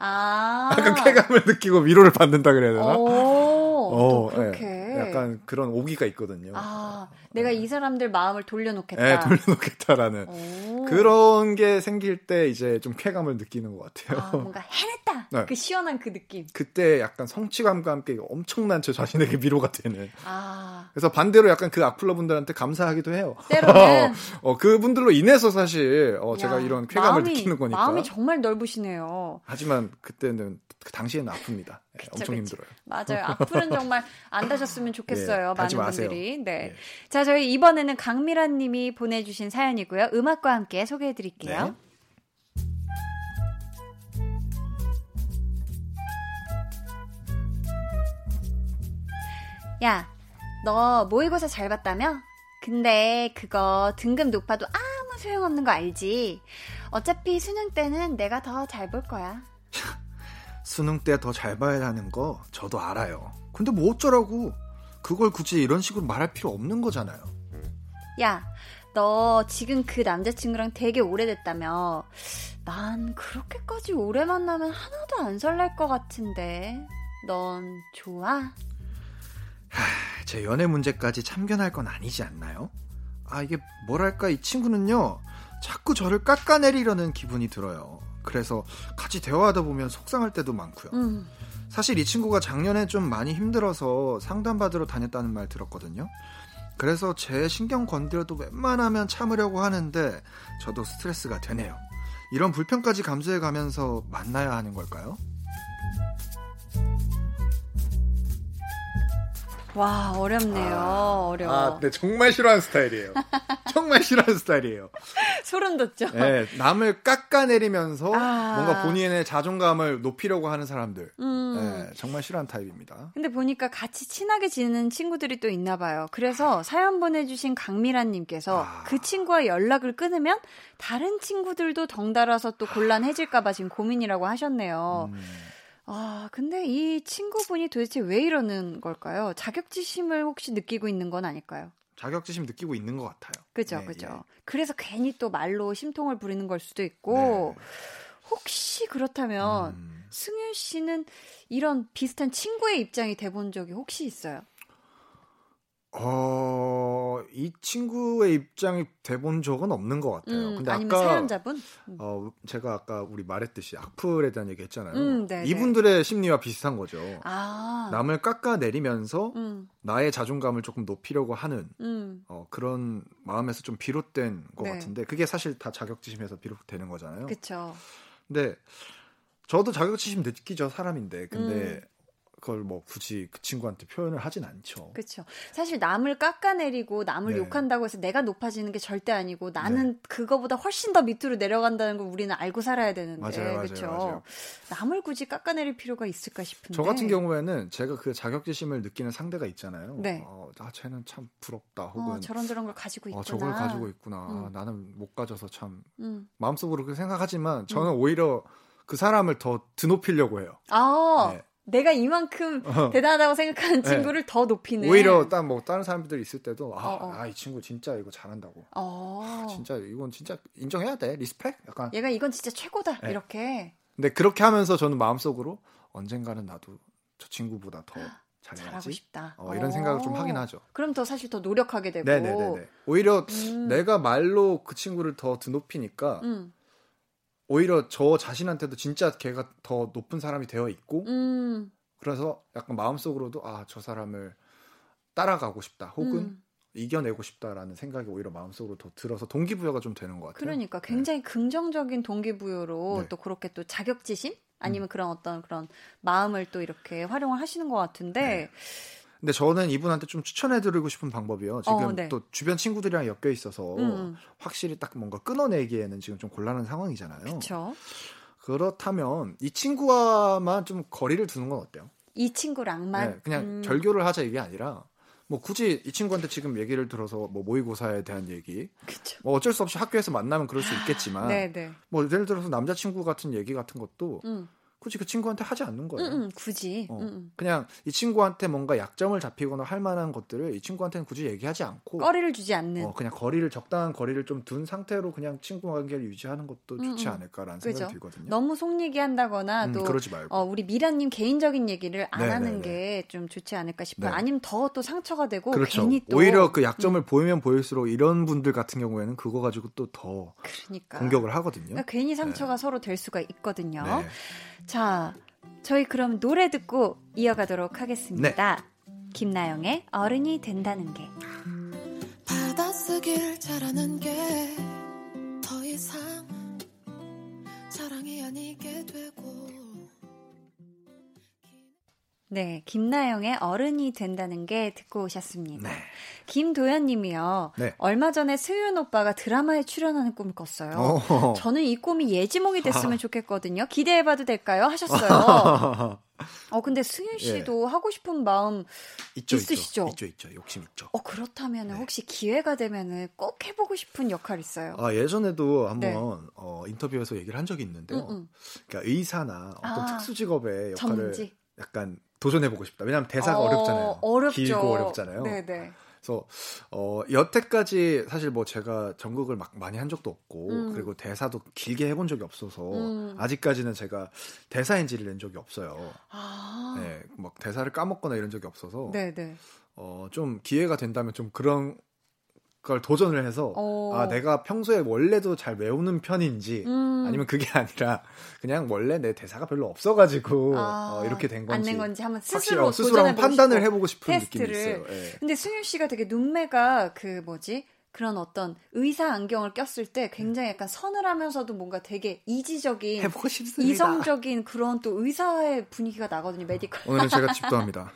아~ 약간 쾌감을 느끼고 위로를 받는다 그래야 되나? 오, 그렇게 네. 약간 그런 오기가 있거든요. 아, 내가 이 사람들 마음을 돌려놓겠다. 네, 돌려놓겠다라는 오. 그런 게 생길 때 이제 좀 쾌감을 느끼는 것 같아요. 아, 뭔가 해냈다. 네. 그 시원한 그 느낌. 그때 약간 성취감과 함께 엄청난 저 자신에게 위로가 되는. 아. 그래서 반대로 약간 그 악플러 분들한테 감사하기도 해요. 때로는 그분들로 인해서 사실 제가 이런 쾌감을 느끼는 거니까. 마음이 정말 넓으시네요. 하지만 그때는 그 당시에는 아픕니다. 네, 그쵸, 엄청 그쵸. 힘들어요. 맞아요. 악플은 정말 안 다셨으면 좋겠어요. 네, 많은 분들이. 네. 네. 자, 저희 이번에는 강미란 님이 보내주신 사연이고요. 음악과 함께 소개해드릴게요. 네. 야, 너 모의고사 잘 봤다며? 근데 그거 등급 높아도 아무 소용없는 거 알지? 어차피 수능 때는 내가 더 잘 볼 거야. 수능 때 더 잘 봐야 하는 거 저도 알아요. 근데 뭐 어쩌라고. 그걸 굳이 이런 식으로 말할 필요 없는 거잖아요. 야, 너 지금 그 남자친구랑 되게 오래됐다며. 난 그렇게까지 오래 만나면 하나도 안 설렐 것 같은데. 넌 좋아? 제 연애 문제까지 참견할 건 아니지 않나요? 아, 이게 뭐랄까 이 친구는요. 자꾸 저를 깎아내리려는 기분이 들어요. 그래서 같이 대화하다 보면 속상할 때도 많고요. 사실 이 친구가 작년에 좀 많이 힘들어서 상담받으러 다녔다는 말 들었거든요. 그래서 제 신경 건드려도 웬만하면 참으려고 하는데 저도 스트레스가 되네요. 이런 불편까지 감수해가면서 만나야 하는 걸까요? 와, 어렵네요. 어려워. 아, 네, 정말 싫어하는 스타일이에요. 정말 싫어하는 스타일이에요. 소름 돋죠? 네, 남을 깎아내리면서 뭔가 본인의 자존감을 높이려고 하는 사람들. 네, 정말 싫어하는 타입입니다. 근데 보니까 같이 친하게 지내는 친구들이 또 있나 봐요. 그래서 사연 보내주신 강미란님께서 그 친구와 연락을 끊으면 다른 친구들도 덩달아서 또 곤란해질까 봐 지금 고민이라고 하셨네요. 아, 근데 이 친구분이 도대체 왜 이러는 걸까요? 자격지심을 혹시 느끼고 있는 건 아닐까요? 자격지심 느끼고 있는 것 같아요. 그죠, 네, 그죠. 예. 그래서 괜히 또 말로 심통을 부리는 걸 수도 있고, 네. 혹시 그렇다면 승윤 씨는 이런 비슷한 친구의 입장이 돼본 적이 혹시 있어요? 이 친구의 입장이 돼본 적은 없는 것 같아요. 근데 아니면 아까 사연자분? 제가 아까 우리 말했듯이 악플에 대한 얘기 했잖아요. 이분들의 심리와 비슷한 거죠. 아. 남을 깎아내리면서 나의 자존감을 조금 높이려고 하는 그런 마음에서 좀 비롯된 것 네. 같은데 그게 사실 다 자격지심에서 비롯되는 거잖아요. 그쵸. 근데 저도 자격지심 느끼죠, 사람인데. 근데 그걸 뭐 굳이 그 친구한테 표현을 하진 않죠. 그렇죠. 사실 남을 깎아내리고 남을 네. 욕한다고 해서 내가 높아지는 게 절대 아니고 나는 네. 그거보다 훨씬 더 밑으로 내려간다는 걸 우리는 알고 살아야 되는데. 맞아요. 그렇죠. 맞아요. 남을 굳이 깎아내릴 필요가 있을까 싶은데. 저 같은 경우에는 제가 그 자격지심을 느끼는 상대가 있잖아요. 네. 아, 쟤는 참 부럽다. 혹은 저런 걸 가지고 있구나. 저걸 가지고 있구나. 아, 나는 못 가져서 참. 마음속으로 그렇게 생각하지만 저는 오히려 그 사람을 더 드높이려고 해요. 아. 네. 내가 이만큼 대단하다고 생각하는 친구를 네. 더 높이는. 오히려 다른 사람들 있을 때도 이 친구 진짜 이거 잘한다고. 진짜 이건 진짜 인정해야 돼. 리스펙? 약간. 얘가 이건 진짜 최고다. 네. 이렇게. 근데 그렇게 하면서 저는 마음속으로 언젠가는 나도 저 친구보다 더 잘하고 싶다. 이런 생각을 좀 하긴 하죠. 그럼 더 사실 더 노력하게 되고. 네네네. 오히려 내가 말로 그 친구를 더 드높이니까. 오히려 저 자신한테도 진짜 걔가 더 높은 사람이 되어 있고 그래서 약간 마음속으로도 저 사람을 따라가고 싶다 혹은 이겨내고 싶다라는 생각이 오히려 마음속으로 더 들어서 동기부여가 좀 되는 것 같아요. 그러니까 굉장히 네. 긍정적인 동기부여로 네. 또 그렇게 또 자격지심? 아니면 그런 어떤 그런 마음을 또 이렇게 활용을 하시는 것 같은데 네. 근데 저는 이분한테 좀 추천해드리고 싶은 방법이요. 지금 네. 또 주변 친구들이랑 엮여 있어서 확실히 딱 뭔가 끊어내기에는 지금 좀 곤란한 상황이잖아요. 그렇죠. 그렇다면 이 친구와만 좀 거리를 두는 건 어때요? 이 친구랑만? 네, 그냥 절교를 하자 이게 아니라 뭐 굳이 이 친구한테 지금 얘기를 들어서 뭐 모의고사에 대한 얘기, 그쵸. 뭐 어쩔 수 없이 학교에서 만나면 그럴 수 있겠지만, 네네. 뭐 예를 들어서 남자친구 같은 얘기 같은 것도 굳이 그 친구한테 하지 않는 거예요. 굳이 그냥 이 친구한테 뭔가 약점을 잡히거나 할 만한 것들을 이 친구한테는 굳이 얘기하지 않고 거리를 주지 않는, 그냥 거리를 적당한 거리를 좀 둔 상태로 그냥 친구 관계를 유지하는 것도 좋지 않을까라는 그죠? 생각이 들거든요. 너무 속 얘기한다거나 또 그러지 말고 우리 미라님 개인적인 얘기를 안 네네네. 하는 게 좀 좋지 않을까 싶어요. 네. 아니면 더 또 상처가 되고 그렇죠. 괜히 또 오히려 그 약점을 보이면 보일수록 이런 분들 같은 경우에는 그거 가지고 또 더 그러니까. 공격을 하거든요. 그러니까 괜히 상처가 네. 서로 될 수가 있거든요. 네. 자, 저희 그럼 노래 듣고 이어가도록 하겠습니다. 네. 김나영의 어른이 된다는 게. 받아쓰길 잘하는 게 더 이상 사랑이 아니게 되고. 네, 김나영의 어른이 된다는 게 듣고 오셨습니다. 네. 김도현님이요. 네. 얼마 전에 승윤 오빠가 드라마에 출연하는 꿈을 꿨어요. 어허허. 저는 이 꿈이 예지몽이 됐으면 좋겠거든요. 기대해봐도 될까요? 하셨어요. 근데 승윤 씨도 예. 하고 싶은 마음 있으시죠? 있죠. 욕심 있죠. 그렇다면 네. 혹시 기회가 되면 꼭 해보고 싶은 역할 있어요? 예전에도 한번 네. 인터뷰에서 얘기를 한 적이 있는데요. 그러니까 의사나 어떤 특수직업의 역할을 전문직? 약간 도전해보고 싶다. 왜냐하면 대사가 어렵잖아요. 어렵죠. 길고 어렵잖아요. 네네. 그래서 여태까지 사실 뭐 제가 전극을 막 많이 한 적도 없고 그리고 대사도 길게 해본 적이 없어서 아직까지는 제가 대사인지를 낸 적이 없어요. 네, 막 대사를 까먹거나 이런 적이 없어서 네네. 좀 기회가 된다면 좀 그런 그걸 도전을 해서 내가 평소에 원래도 잘 외우는 편인지 아니면 그게 아니라 그냥 원래 내 대사가 별로 없어가지고 이렇게 된 건지 안 된 건지 한번 스스로 한번 판단을 해보고 싶은 테스트를. 느낌이 있어요. 예. 근데 승윤 씨가 되게 눈매가 그런 어떤 의사 안경을 꼈을 때 굉장히 약간 서늘하면서도 뭔가 되게 이지적인 이성적인 그런 또 의사의 분위기가 나거든요. 메디컬. 오늘 제가 집도합니다.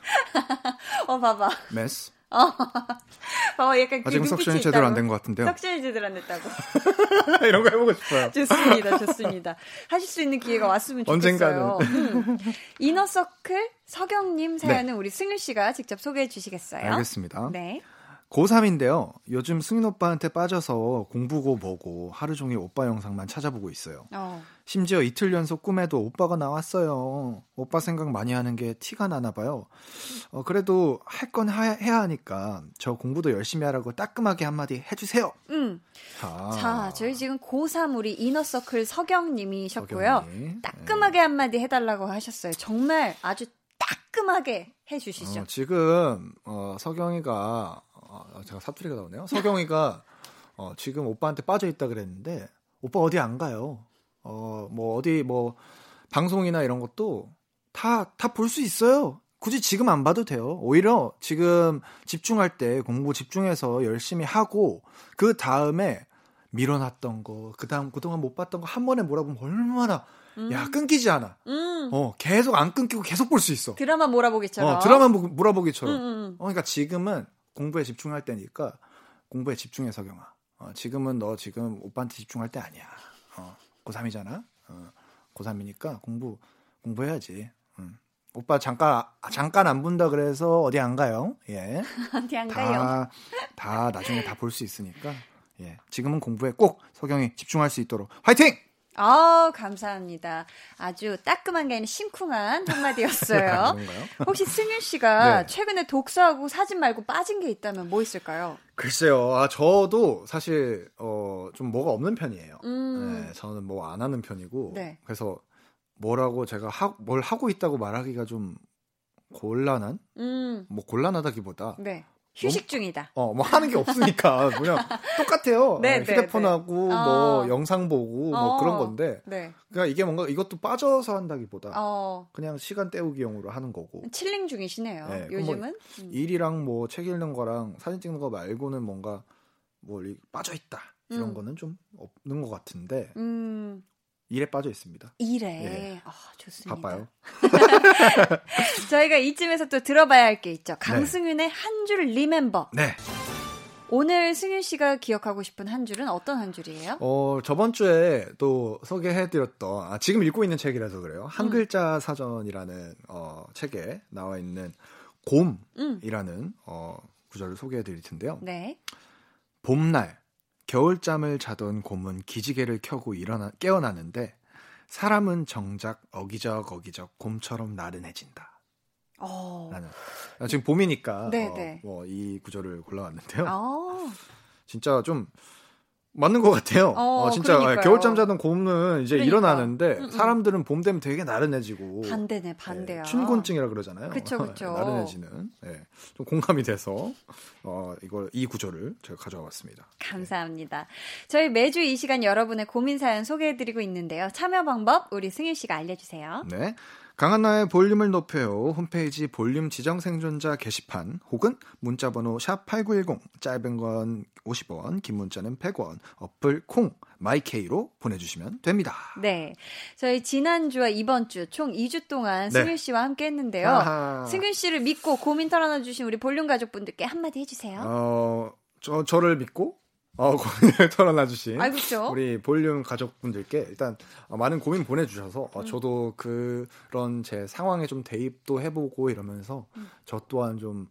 봐봐. 메스. 약간 그 아직 석션이 제대로 안 된 것 같은데요. 석션이 제대로 안 됐다고. 이런 거 해보고 싶어요. 좋습니다. 하실 수 있는 기회가 왔으면 좋겠어요. 언젠가는. 이너서클 서경님 사연은 네. 우리 승윤 씨가 직접 소개해 주시겠어요? 알겠습니다. 네. 고3인데요. 요즘 승윤 오빠한테 빠져서 공부고 뭐고 하루 종일 오빠 영상만 찾아보고 있어요. 심지어 이틀 연속 꿈에도 오빠가 나왔어요. 오빠 생각 많이 하는 게 티가 나나 봐요. 그래도 할 건 해야 하니까 저 공부도 열심히 하라고 따끔하게 한마디 해주세요. 자, 저희 지금 고3 우리 이너서클 서경님이셨고요. 따끔하게 한마디 해달라고 하셨어요. 정말 아주 따끔하게 해주시죠. 지금 서경이가 제가 사투리가 나오네요. 서경이가 지금 오빠한테 빠져 있다 그랬는데 오빠 어디 안 가요. 뭐 어디 뭐 방송이나 이런 것도 다 볼 수 있어요. 굳이 지금 안 봐도 돼요. 오히려 지금 집중할 때 공부 집중해서 열심히 하고 그 다음에 밀어놨던 거 그동안 못 봤던 거 한 번에 몰아보면 얼마나 끊기지 않아. 계속 안 끊기고 계속 볼 수 있어. 드라마 몰아보기처럼. 드라마 몰아보기처럼. 그러니까 지금은 공부에 집중할 때니까 공부에 집중해 서경아. 지금은 너 지금 오빠한테 집중할 때 아니야. 고3이잖아. 고3이니까 공부해야지. 오빠 잠깐 안 본다 그래서 어디 안 가요. 예. 어디 안 가요. 다 나중에 다 볼 수 있으니까. 예. 지금은 공부에 꼭 서경이 집중할 수 있도록 화이팅! 감사합니다. 아주 따끔한 게 아니라 심쿵한 한마디였어요. 혹시 승윤 씨가 네. 최근에 독서하고 사진 말고 빠진 게 있다면 뭐 있을까요? 글쎄요. 저도 사실 좀 뭐가 없는 편이에요. 네, 저는 뭐 안 하는 편이고 네. 그래서 뭐라고 제가 뭘 하고 있다고 말하기가 좀 곤란한? 뭐 곤란하다기보다 네. 휴식 중이다. 뭐 하는 게 없으니까 그냥 똑같아요. 네, 휴대폰하고 네. 뭐 영상 보고 뭐 그런 건데. 네. 그러니까 이게 뭔가 이것도 빠져서 한다기보다 그냥 시간 때우기용으로 하는 거고. 칠링 중이시네요. 네, 요즘은 뭐 일이랑 뭐 책 읽는 거랑 사진 찍는 거 말고는 뭔가 뭐 빠져 있다 이런 거는 좀 없는 것 같은데. 일에 빠져 있습니다. 일에. 예. 좋습니다. 바빠요. 저희가 이쯤에서 또 들어봐야 할 게 있죠. 강승윤의 네. 한 줄 리멤버. 네. 오늘 승윤 씨가 기억하고 싶은 한 줄은 어떤 한 줄이에요? 저번 주에 또 소개해드렸던 지금 읽고 있는 책이라서 그래요. 한 글자 사전이라는 책에 나와 있는 곰이라는 구절을 소개해드릴 텐데요. 네. 봄날 겨울잠을 자던 곰은 기지개를 켜고 깨어나는데 사람은 정작 어기적어기적 곰처럼 나른해진다. 나는 지금 봄이니까 이 구절을 골라왔는데요. 진짜 좀 맞는 것 같아요. 진짜 그러니까요. 겨울잠 자던 곰은 이제 일어나는데 사람들은 봄 되면 되게 나른해지고 반대야. 춘곤증이라 그러잖아요. 그렇죠. 나른해지는. 네. 좀 공감이 돼서 이 구절을 제가 가져와봤습니다. 감사합니다. 네. 저희 매주 이 시간 여러분의 고민 사연 소개해드리고 있는데요. 참여 방법 우리 승윤 씨가 알려주세요. 네. 강한나의 볼륨을 높여요. 홈페이지 볼륨 지정 생존자 게시판 혹은 문자번호 샵8910 짧은 건 50원, 긴 문자는 100원, 어플 콩, 마이케이로 보내주시면 됩니다. 네, 저희 지난주와 이번주 총 2주 동안 승윤 씨와 함께 했는데요. 승윤 씨를 믿고 고민 털어놔주신 우리 볼륨 가족분들께 한마디 해주세요. 저를 믿고? 고민을 털어놔주신 우리 볼륨 가족분들께 일단 많은 고민 보내주셔서 저도 그런 제 상황에 좀 대입도 해보고 이러면서 저 또한 좀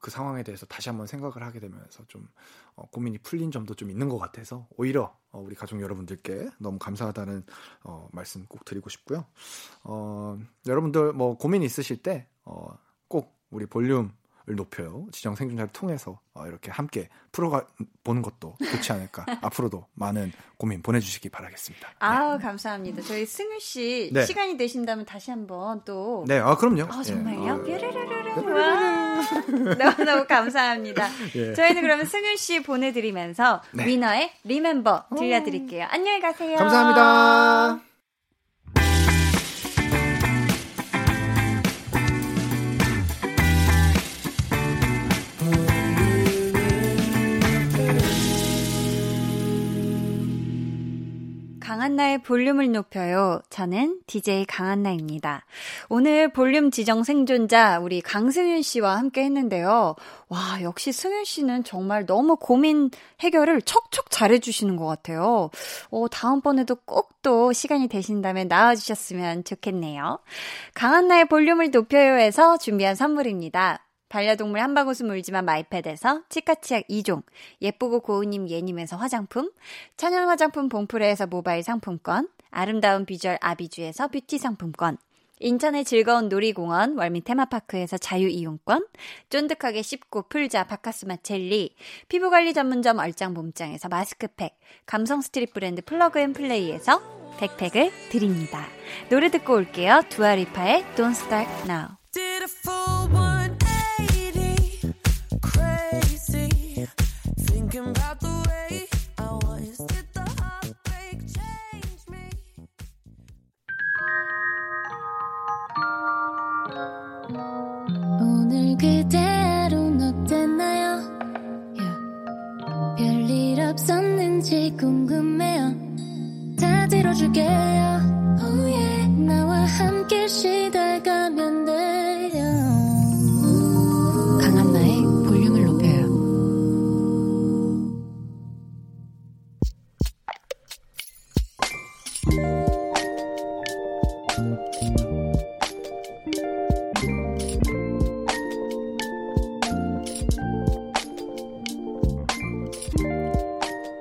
그 상황에 대해서 다시 한번 생각을 하게 되면서 좀 고민이 풀린 점도 좀 있는 것 같아서 오히려 우리 가족 여러분들께 너무 감사하다는 말씀 꼭 드리고 싶고요. 여러분들 뭐 고민 있으실 때 꼭 우리 볼륨 높여요. 지정 생존자를 통해서 이렇게 함께 풀어보는 것도 좋지 않을까. 앞으로도 많은 고민 보내주시기 바라겠습니다. 감사합니다. 저희 승윤 씨 시간이 되신다면 다시 한번 또 그럼요. 정말요? 너무너무 감사합니다. 저희는 그러면 승윤 씨 보내드리면서 위너의 리멤버 들려드릴게요. 안녕히 가세요. 감사합니다. 강한나의 볼륨을 높여요. 저는 DJ 강한나입니다. 오늘 볼륨 지정 생존자 우리 강승윤 씨와 함께 했는데요. 와, 역시 승윤 씨는 정말 너무 고민 해결을 척척 잘해주시는 것 같아요. 다음번에도 꼭 또 시간이 되신다면 나와주셨으면 좋겠네요. 강한나의 볼륨을 높여요에서 준비한 선물입니다. 반려동물 한바구스 물지만 마이패드에서 치카치약 2종, 예쁘고 고운님 예님에서 화장품, 천연 화장품 봉프레에서 모바일 상품권, 아름다운 비주얼 아비주에서 뷰티 상품권, 인천의 즐거운 놀이공원 월미 테마파크에서 자유이용권, 쫀득하게 씹고 풀자 바카스맛 젤리, 피부관리 전문점 얼짱몸짱에서 마스크팩, 감성 스트릿 브랜드 플러그앤플레이에서 백팩을 드립니다. 노래 듣고 올게요. 두아리파의 Don't Start Now. About the way I was, did the heartbreak change me? 오늘 그대 하루는 어땠나요? Yeah. 별일 없었는지 궁금해요. 다 들어줄게요. Oh yeah. 나와 함께 쉬다가면 돼요.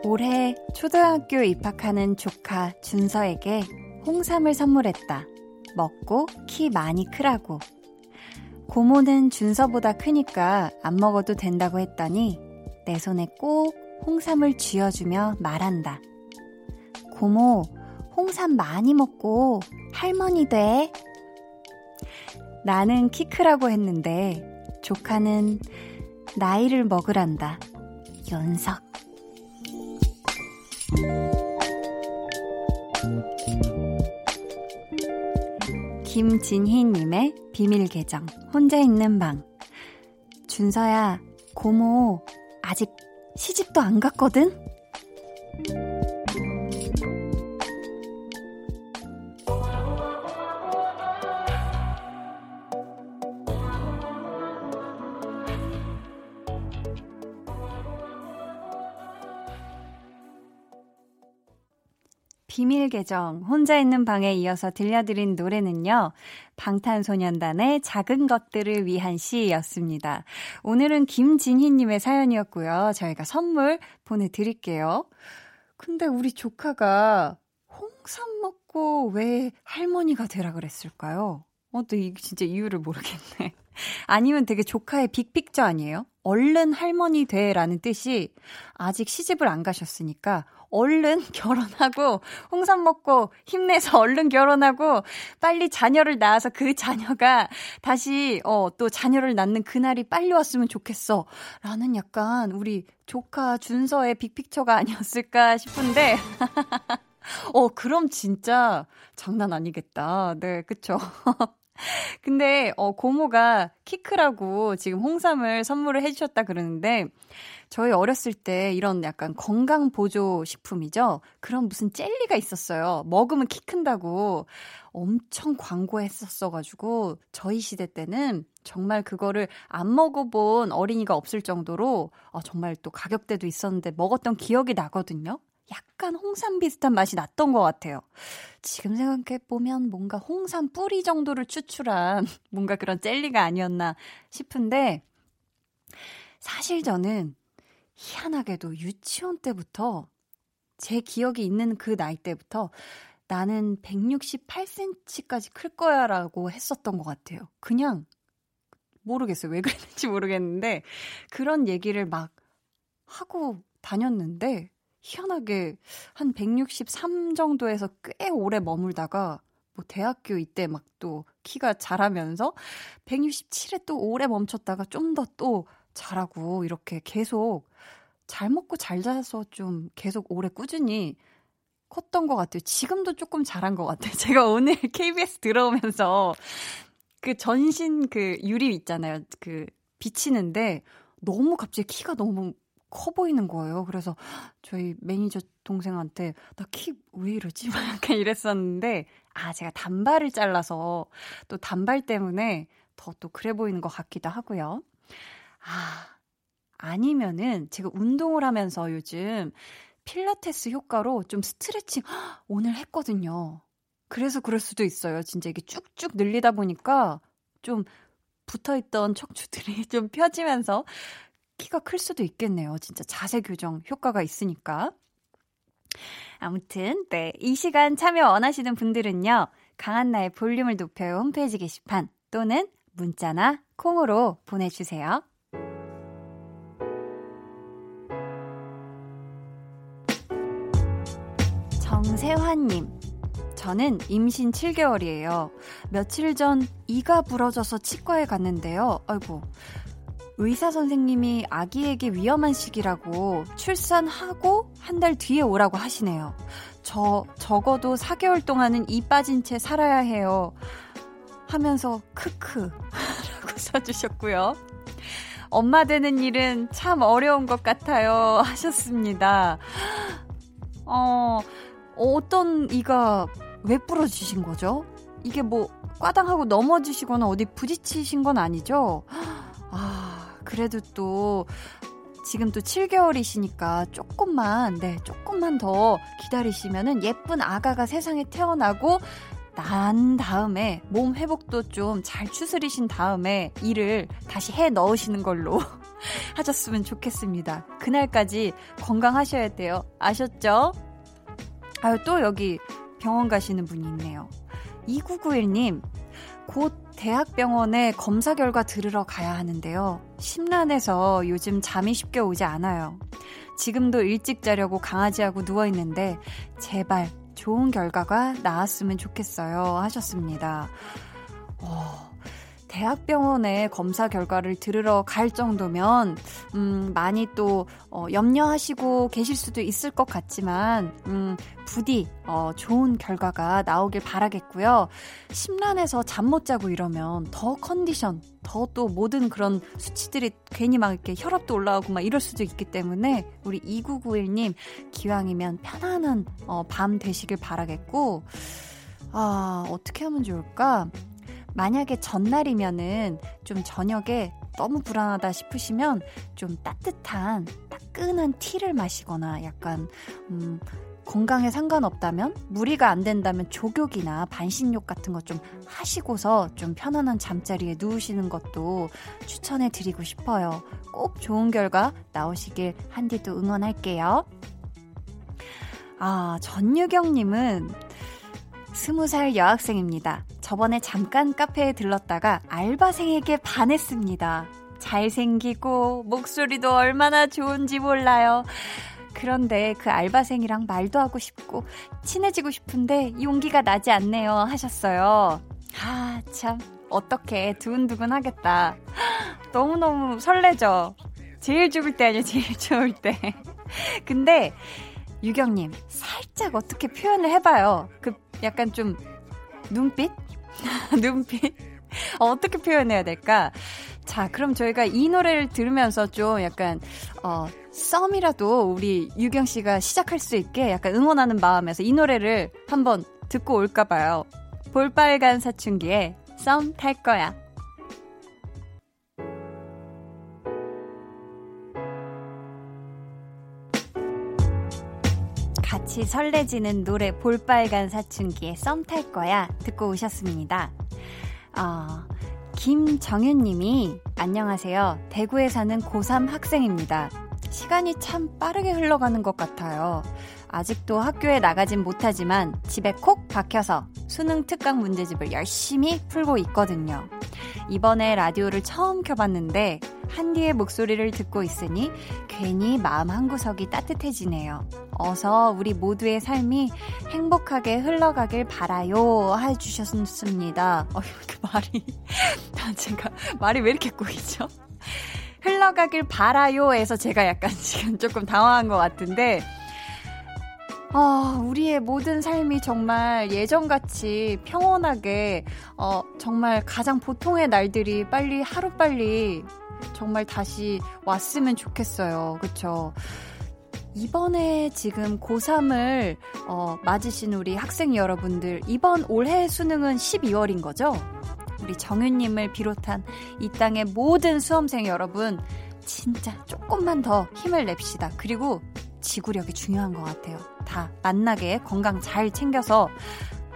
올해 초등학교 입학하는 조카 준서에게 홍삼을 선물했다. 먹고 키 많이 크라고. 고모는 준서보다 크니까 안 먹어도 된다고 했더니 내 손에 꼭 홍삼을 쥐어주며 말한다. 고모, 홍삼 많이 먹고 할머니 돼. 나는 키 크라고 했는데 조카는 나이를 먹으란다. 연석. 김진희님의 비밀계정 혼자 있는 방. 준서야, 고모 아직 시집도 안 갔거든? 비밀 계정 혼자 있는 방에 이어서 들려드린 노래는요. 방탄소년단의 작은 것들을 위한 시였습니다. 오늘은 김진희님의 사연이었고요. 저희가 선물 보내드릴게요. 근데 우리 조카가 홍삼 먹고 왜 할머니가 되라 그랬을까요? 또 진짜 이유를 모르겠네. 아니면 되게 조카의 빅픽처 아니에요? 얼른 할머니 되라는 뜻이 아직 시집을 안 가셨으니까 얼른 결혼하고 홍삼 먹고 힘내서 얼른 결혼하고 빨리 자녀를 낳아서 그 자녀가 다시 또 자녀를 낳는 그날이 빨리 왔으면 좋겠어 라는 약간 우리 조카 준서의 빅픽처가 아니었을까 싶은데 그럼 진짜 장난 아니겠다. 네, 그쵸? 근데 고모가 키 크라고 지금 홍삼을 선물을 해주셨다 그러는데 저희 어렸을 때 이런 약간 건강 보조 식품이죠. 그런 무슨 젤리가 있었어요. 먹으면 키 큰다고 엄청 광고했었어가지고 저희 시대 때는 정말 그거를 안 먹어본 어린이가 없을 정도로 정말 또 가격대도 있었는데 먹었던 기억이 나거든요. 약간 홍삼 비슷한 맛이 났던 것 같아요. 지금 생각해보면 뭔가 홍삼 뿌리 정도를 추출한 뭔가 그런 젤리가 아니었나 싶은데 사실 저는 희한하게도 유치원 때부터 제 기억이 있는 그 나이 때부터 나는 168cm까지 클 거야 라고 했었던 것 같아요. 그냥 모르겠어요. 왜 그랬는지 모르겠는데 그런 얘기를 막 하고 다녔는데 희한하게 한 163 정도에서 꽤 오래 머물다가 뭐 대학교 이때 막 또 키가 자라면서 167에 또 오래 멈췄다가 좀 더 또 자라고 이렇게 계속 잘 먹고 잘 자서 좀 계속 오래 꾸준히 컸던 것 같아요. 지금도 조금 자란 것 같아요. 제가 오늘 KBS 들어오면서 그 전신 그 유리 있잖아요. 그 비치는데 너무 갑자기 키가 너무 커 보이는 거예요. 그래서 저희 매니저 동생한테 나 키 왜 이러지? 막 약간 이랬었는데 제가 단발을 잘라서 또 단발 때문에 더 또 그래 보이는 것 같기도 하고요. 아니면은 제가 운동을 하면서 요즘 필라테스 효과로 좀 스트레칭 오늘 했거든요. 그래서 그럴 수도 있어요. 진짜 이게 쭉쭉 늘리다 보니까 좀 붙어있던 척추들이 좀 펴지면서 키가 클 수도 있겠네요. 진짜 자세 교정 효과가 있으니까. 아무튼 네, 이 시간 참여 원하시는 분들은요. 강한나의 볼륨을 높여요 홈페이지 게시판 또는 문자나 콩으로 보내주세요. 정세환님. 저는 임신 7개월이에요. 며칠 전 이가 부러져서 치과에 갔는데요. 아이고. 의사 선생님이 아기에게 위험한 시기라고 출산하고 한 달 뒤에 오라고 하시네요. 저 적어도 4개월 동안은 이 빠진 채 살아야 해요. 하면서 크크 라고 써주셨고요. 엄마 되는 일은 참 어려운 것 같아요 하셨습니다. 어떤 이가 왜 부러지신 거죠? 이게 뭐 꽈당하고 넘어지시거나 어디 부딪히신 건 아니죠? 그래도 또 지금 또 7개월이시니까 조금만 더 기다리시면은 예쁜 아가가 세상에 태어나고 난 다음에 몸 회복도 좀 잘 추스리신 다음에 일을 다시 해 넣으시는 걸로 하셨으면 좋겠습니다. 그날까지 건강하셔야 돼요. 아셨죠? 아유, 또 여기 병원 가시는 분이 있네요. 2991님, 곧 대학병원에 검사 결과 들으러 가야 하는데요. 심란해서 요즘 잠이 쉽게 오지 않아요. 지금도 일찍 자려고 강아지하고 누워있는데 제발 좋은 결과가 나왔으면 좋겠어요 하셨습니다. 대학병원에 검사 결과를 들으러 갈 정도면 많이 또 염려하시고 계실 수도 있을 것 같지만 부디 좋은 결과가 나오길 바라겠고요. 심란해서 잠 못 자고 이러면 더 컨디션, 더 또 모든 그런 수치들이 괜히 막 이렇게 혈압도 올라오고 막 이럴 수도 있기 때문에 우리 2991님 기왕이면 편안한 밤 되시길 바라겠고 어떻게 하면 좋을까? 만약에 전날이면은 좀 저녁에 너무 불안하다 싶으시면 좀 따뜻한 따끈한 티를 마시거나 약간 건강에 상관없다면, 무리가 안 된다면 족욕이나 반신욕 같은 거 좀 하시고서 좀 편안한 잠자리에 누우시는 것도 추천해드리고 싶어요. 꼭 좋은 결과 나오시길 한디도 응원할게요. 아, 전유경님은 20살 여학생입니다. 저번에 잠깐 카페에 들렀다가 알바생에게 반했습니다. 잘생기고 목소리도 얼마나 좋은지 몰라요. 그런데 그 알바생이랑 말도 하고 싶고 친해지고 싶은데 용기가 나지 않네요 하셨어요. 아, 참 어떡해, 두근두근 하겠다. 너무너무 설레죠. 제일 죽을 때 아니에요, 제일 좋을 때. 근데 유경님, 살짝 어떻게 표현을 해봐요. 그 약간 좀 눈빛? 눈빛? 어떻게 표현해야 될까? 자, 그럼 저희가 이 노래를 들으면서 좀 약간 썸이라도 우리 유경 씨가 시작할 수 있게 약간 응원하는 마음에서 이 노래를 한번 듣고 올까 봐요. 볼빨간 사춘기에 썸 탈 거야. 같이 설레지는 노래 볼빨간 사춘기에 썸 탈 거야 듣고 오셨습니다. 김정윤님이 안녕하세요. 대구에 사는 고3 학생입니다. 시간이 참 빠르게 흘러가는 것 같아요. 아직도 학교에 나가진 못하지만 집에 콕 박혀서 수능 특강 문제집을 열심히 풀고 있거든요. 이번에 라디오를 처음 켜봤는데 한디의 목소리를 듣고 있으니 괜히 마음 한구석이 따뜻해지네요. 어서 우리 모두의 삶이 행복하게 흘러가길 바라요 해주셨습니다. 제가 말이 왜 이렇게 꼬이죠? 흘러가길 바라요에서 제가 약간 지금 조금 당황한 것 같은데, 우리의 모든 삶이 정말 예전같이 평온하게 정말 가장 보통의 날들이 빨리 하루빨리 정말 다시 왔으면 좋겠어요. 그쵸? 이번에 지금 고3을 맞으신 우리 학생 여러분들, 이번 올해 수능은 12월인 거죠? 우리 정윤님을 비롯한 이 땅의 모든 수험생 여러분, 진짜 조금만 더 힘을 냅시다. 그리고 지구력이 중요한 것 같아요. 다 만나게 건강 잘 챙겨서,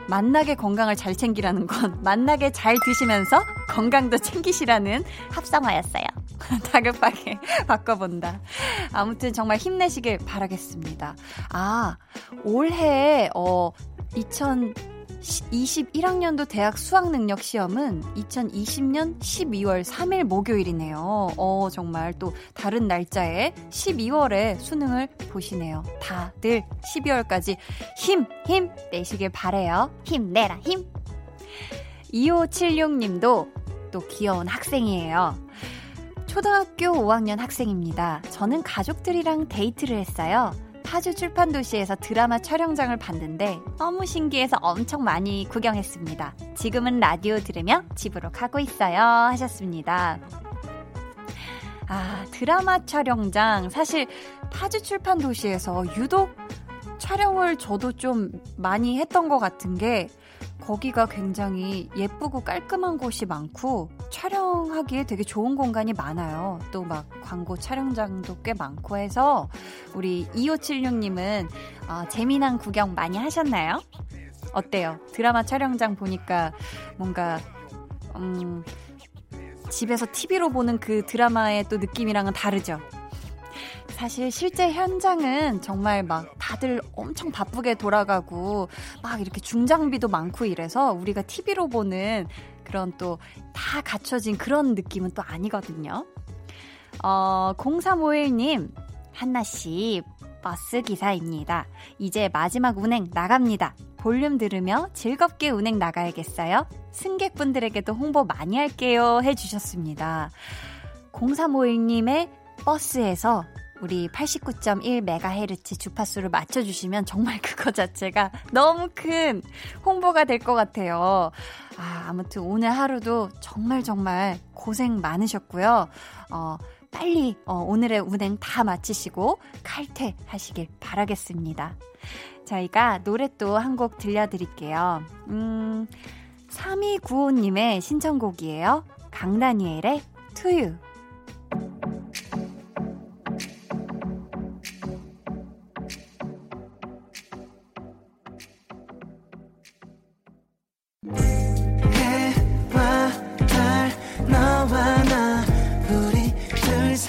만나게 건강을 잘 챙기라는 건 만나게 잘 드시면서 건강도 챙기시라는 합성화였어요. 다급하게 바꿔본다. 아무튼 정말 힘내시길 바라겠습니다. 아, 올해 2021학년도 대학 수학능력 시험은 2020년 12월 3일 목요일이네요. 정말 또 다른 날짜에 12월에 수능을 보시네요. 다들 12월까지 힘 내시길 바래요. 힘내라 힘. 2576님도 또 귀여운 학생이에요. 초등학교 5학년 학생입니다. 저는 가족들이랑 데이트를 했어요. 파주 출판도시에서 드라마 촬영장을 봤는데 너무 신기해서 엄청 많이 구경했습니다. 지금은 라디오 들으며 집으로 가고 있어요 하셨습니다. 아, 드라마 촬영장. 사실 파주 출판도시에서 유독 촬영을 저도 좀 많이 했던 것 같은 게, 거기가 굉장히 예쁘고 깔끔한 곳이 많고 촬영하기에 되게 좋은 공간이 많아요. 또 막 광고 촬영장도 꽤 많고 해서 우리 2576님은 재미난 구경 많이 하셨나요? 어때요? 드라마 촬영장 보니까 뭔가 집에서 TV로 보는 그 드라마의 또 느낌이랑은 다르죠? 사실 실제 현장은 정말 막 다들 엄청 바쁘게 돌아가고 막 이렇게 중장비도 많고 이래서 우리가 TV로 보는 그런 또 다 갖춰진 그런 느낌은 또 아니거든요. 0351님, 한나씨 버스기사입니다. 이제 마지막 운행 나갑니다. 볼륨 들으며 즐겁게 운행 나가야겠어요. 승객분들에게도 홍보 많이 할게요 해주셨습니다. 0351님의 버스에서 우리 89.1MHz 주파수를 맞춰주시면 정말 그거 자체가 너무 큰 홍보가 될 것 같아요. 아, 아무튼 오늘 하루도 정말 고생 많으셨고요. 빨리 오늘의 운행 다 마치시고 칼퇴하시길 바라겠습니다. 저희가 노래 또 한 곡 들려드릴게요. 3295님의 신청곡이에요. 강다니엘의 To You.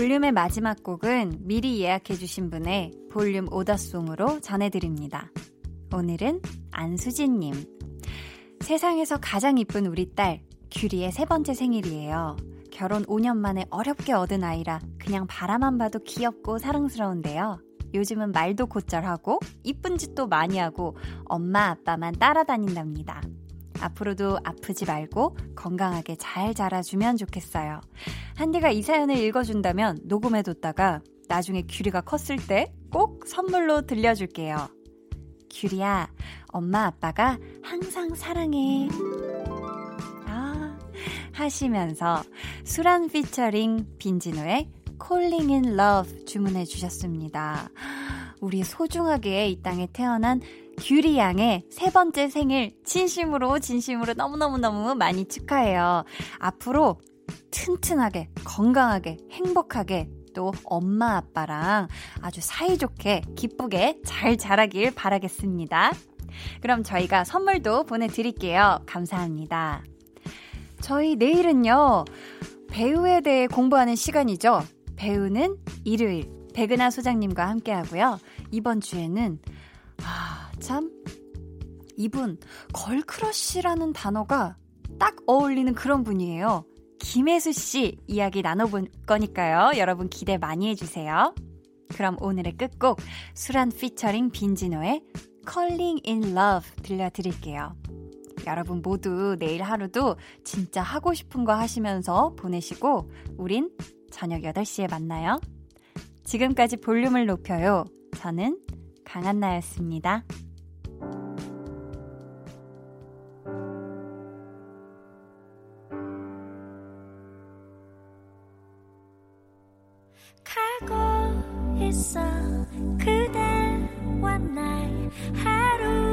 볼륨의 마지막 곡은 미리 예약해주신 분의 볼륨 오더송으로 전해드립니다. 오늘은 안수진님. 세상에서 가장 이쁜 우리 딸 규리의 세 번째 생일이에요. 결혼 5년 만에 어렵게 얻은 아이라 그냥 바라만 봐도 귀엽고 사랑스러운데요. 요즘은 말도 곧절하고 이쁜 짓도 많이 하고 엄마 아빠만 따라다닌답니다. 앞으로도 아프지 말고 건강하게 잘 자라주면 좋겠어요. 한디가 이 사연을 읽어준다면 녹음해뒀다가 나중에 규리가 컸을 때 꼭 선물로 들려줄게요. 규리야, 엄마 아빠가 항상 사랑해. 아, 하시면서 수란 피처링 빈지노의 Calling in Love 주문해 주셨습니다. 우리 소중하게 이 땅에 태어난 규리 양의 세 번째 생일 진심으로 너무너무 많이 축하해요. 앞으로 튼튼하게 건강하게 행복하게 또 엄마 아빠랑 아주 사이좋게 기쁘게 잘 자라길 바라겠습니다. 그럼 저희가 선물도 보내드릴게요. 감사합니다. 저희 내일은요. 배우에 대해 공부하는 시간이죠. 배우는 일요일 백은하 소장님과 함께하고요. 이번 주에는 참 이분 걸크러쉬라는 단어가 딱 어울리는 그런 분이에요. 김혜수 씨 이야기 나눠볼 거니까요. 여러분 기대 많이 해주세요. 그럼 오늘의 끝곡 수란 피처링 빈지노의 Calling in Love 들려드릴게요. 여러분 모두 내일 하루도 진짜 하고 싶은 거 하시면서 보내시고 우린 저녁 8시에 만나요. 지금까지 볼륨을 높여요. 저는 강한나였습니다. 가고 있어 그대와 나의 하루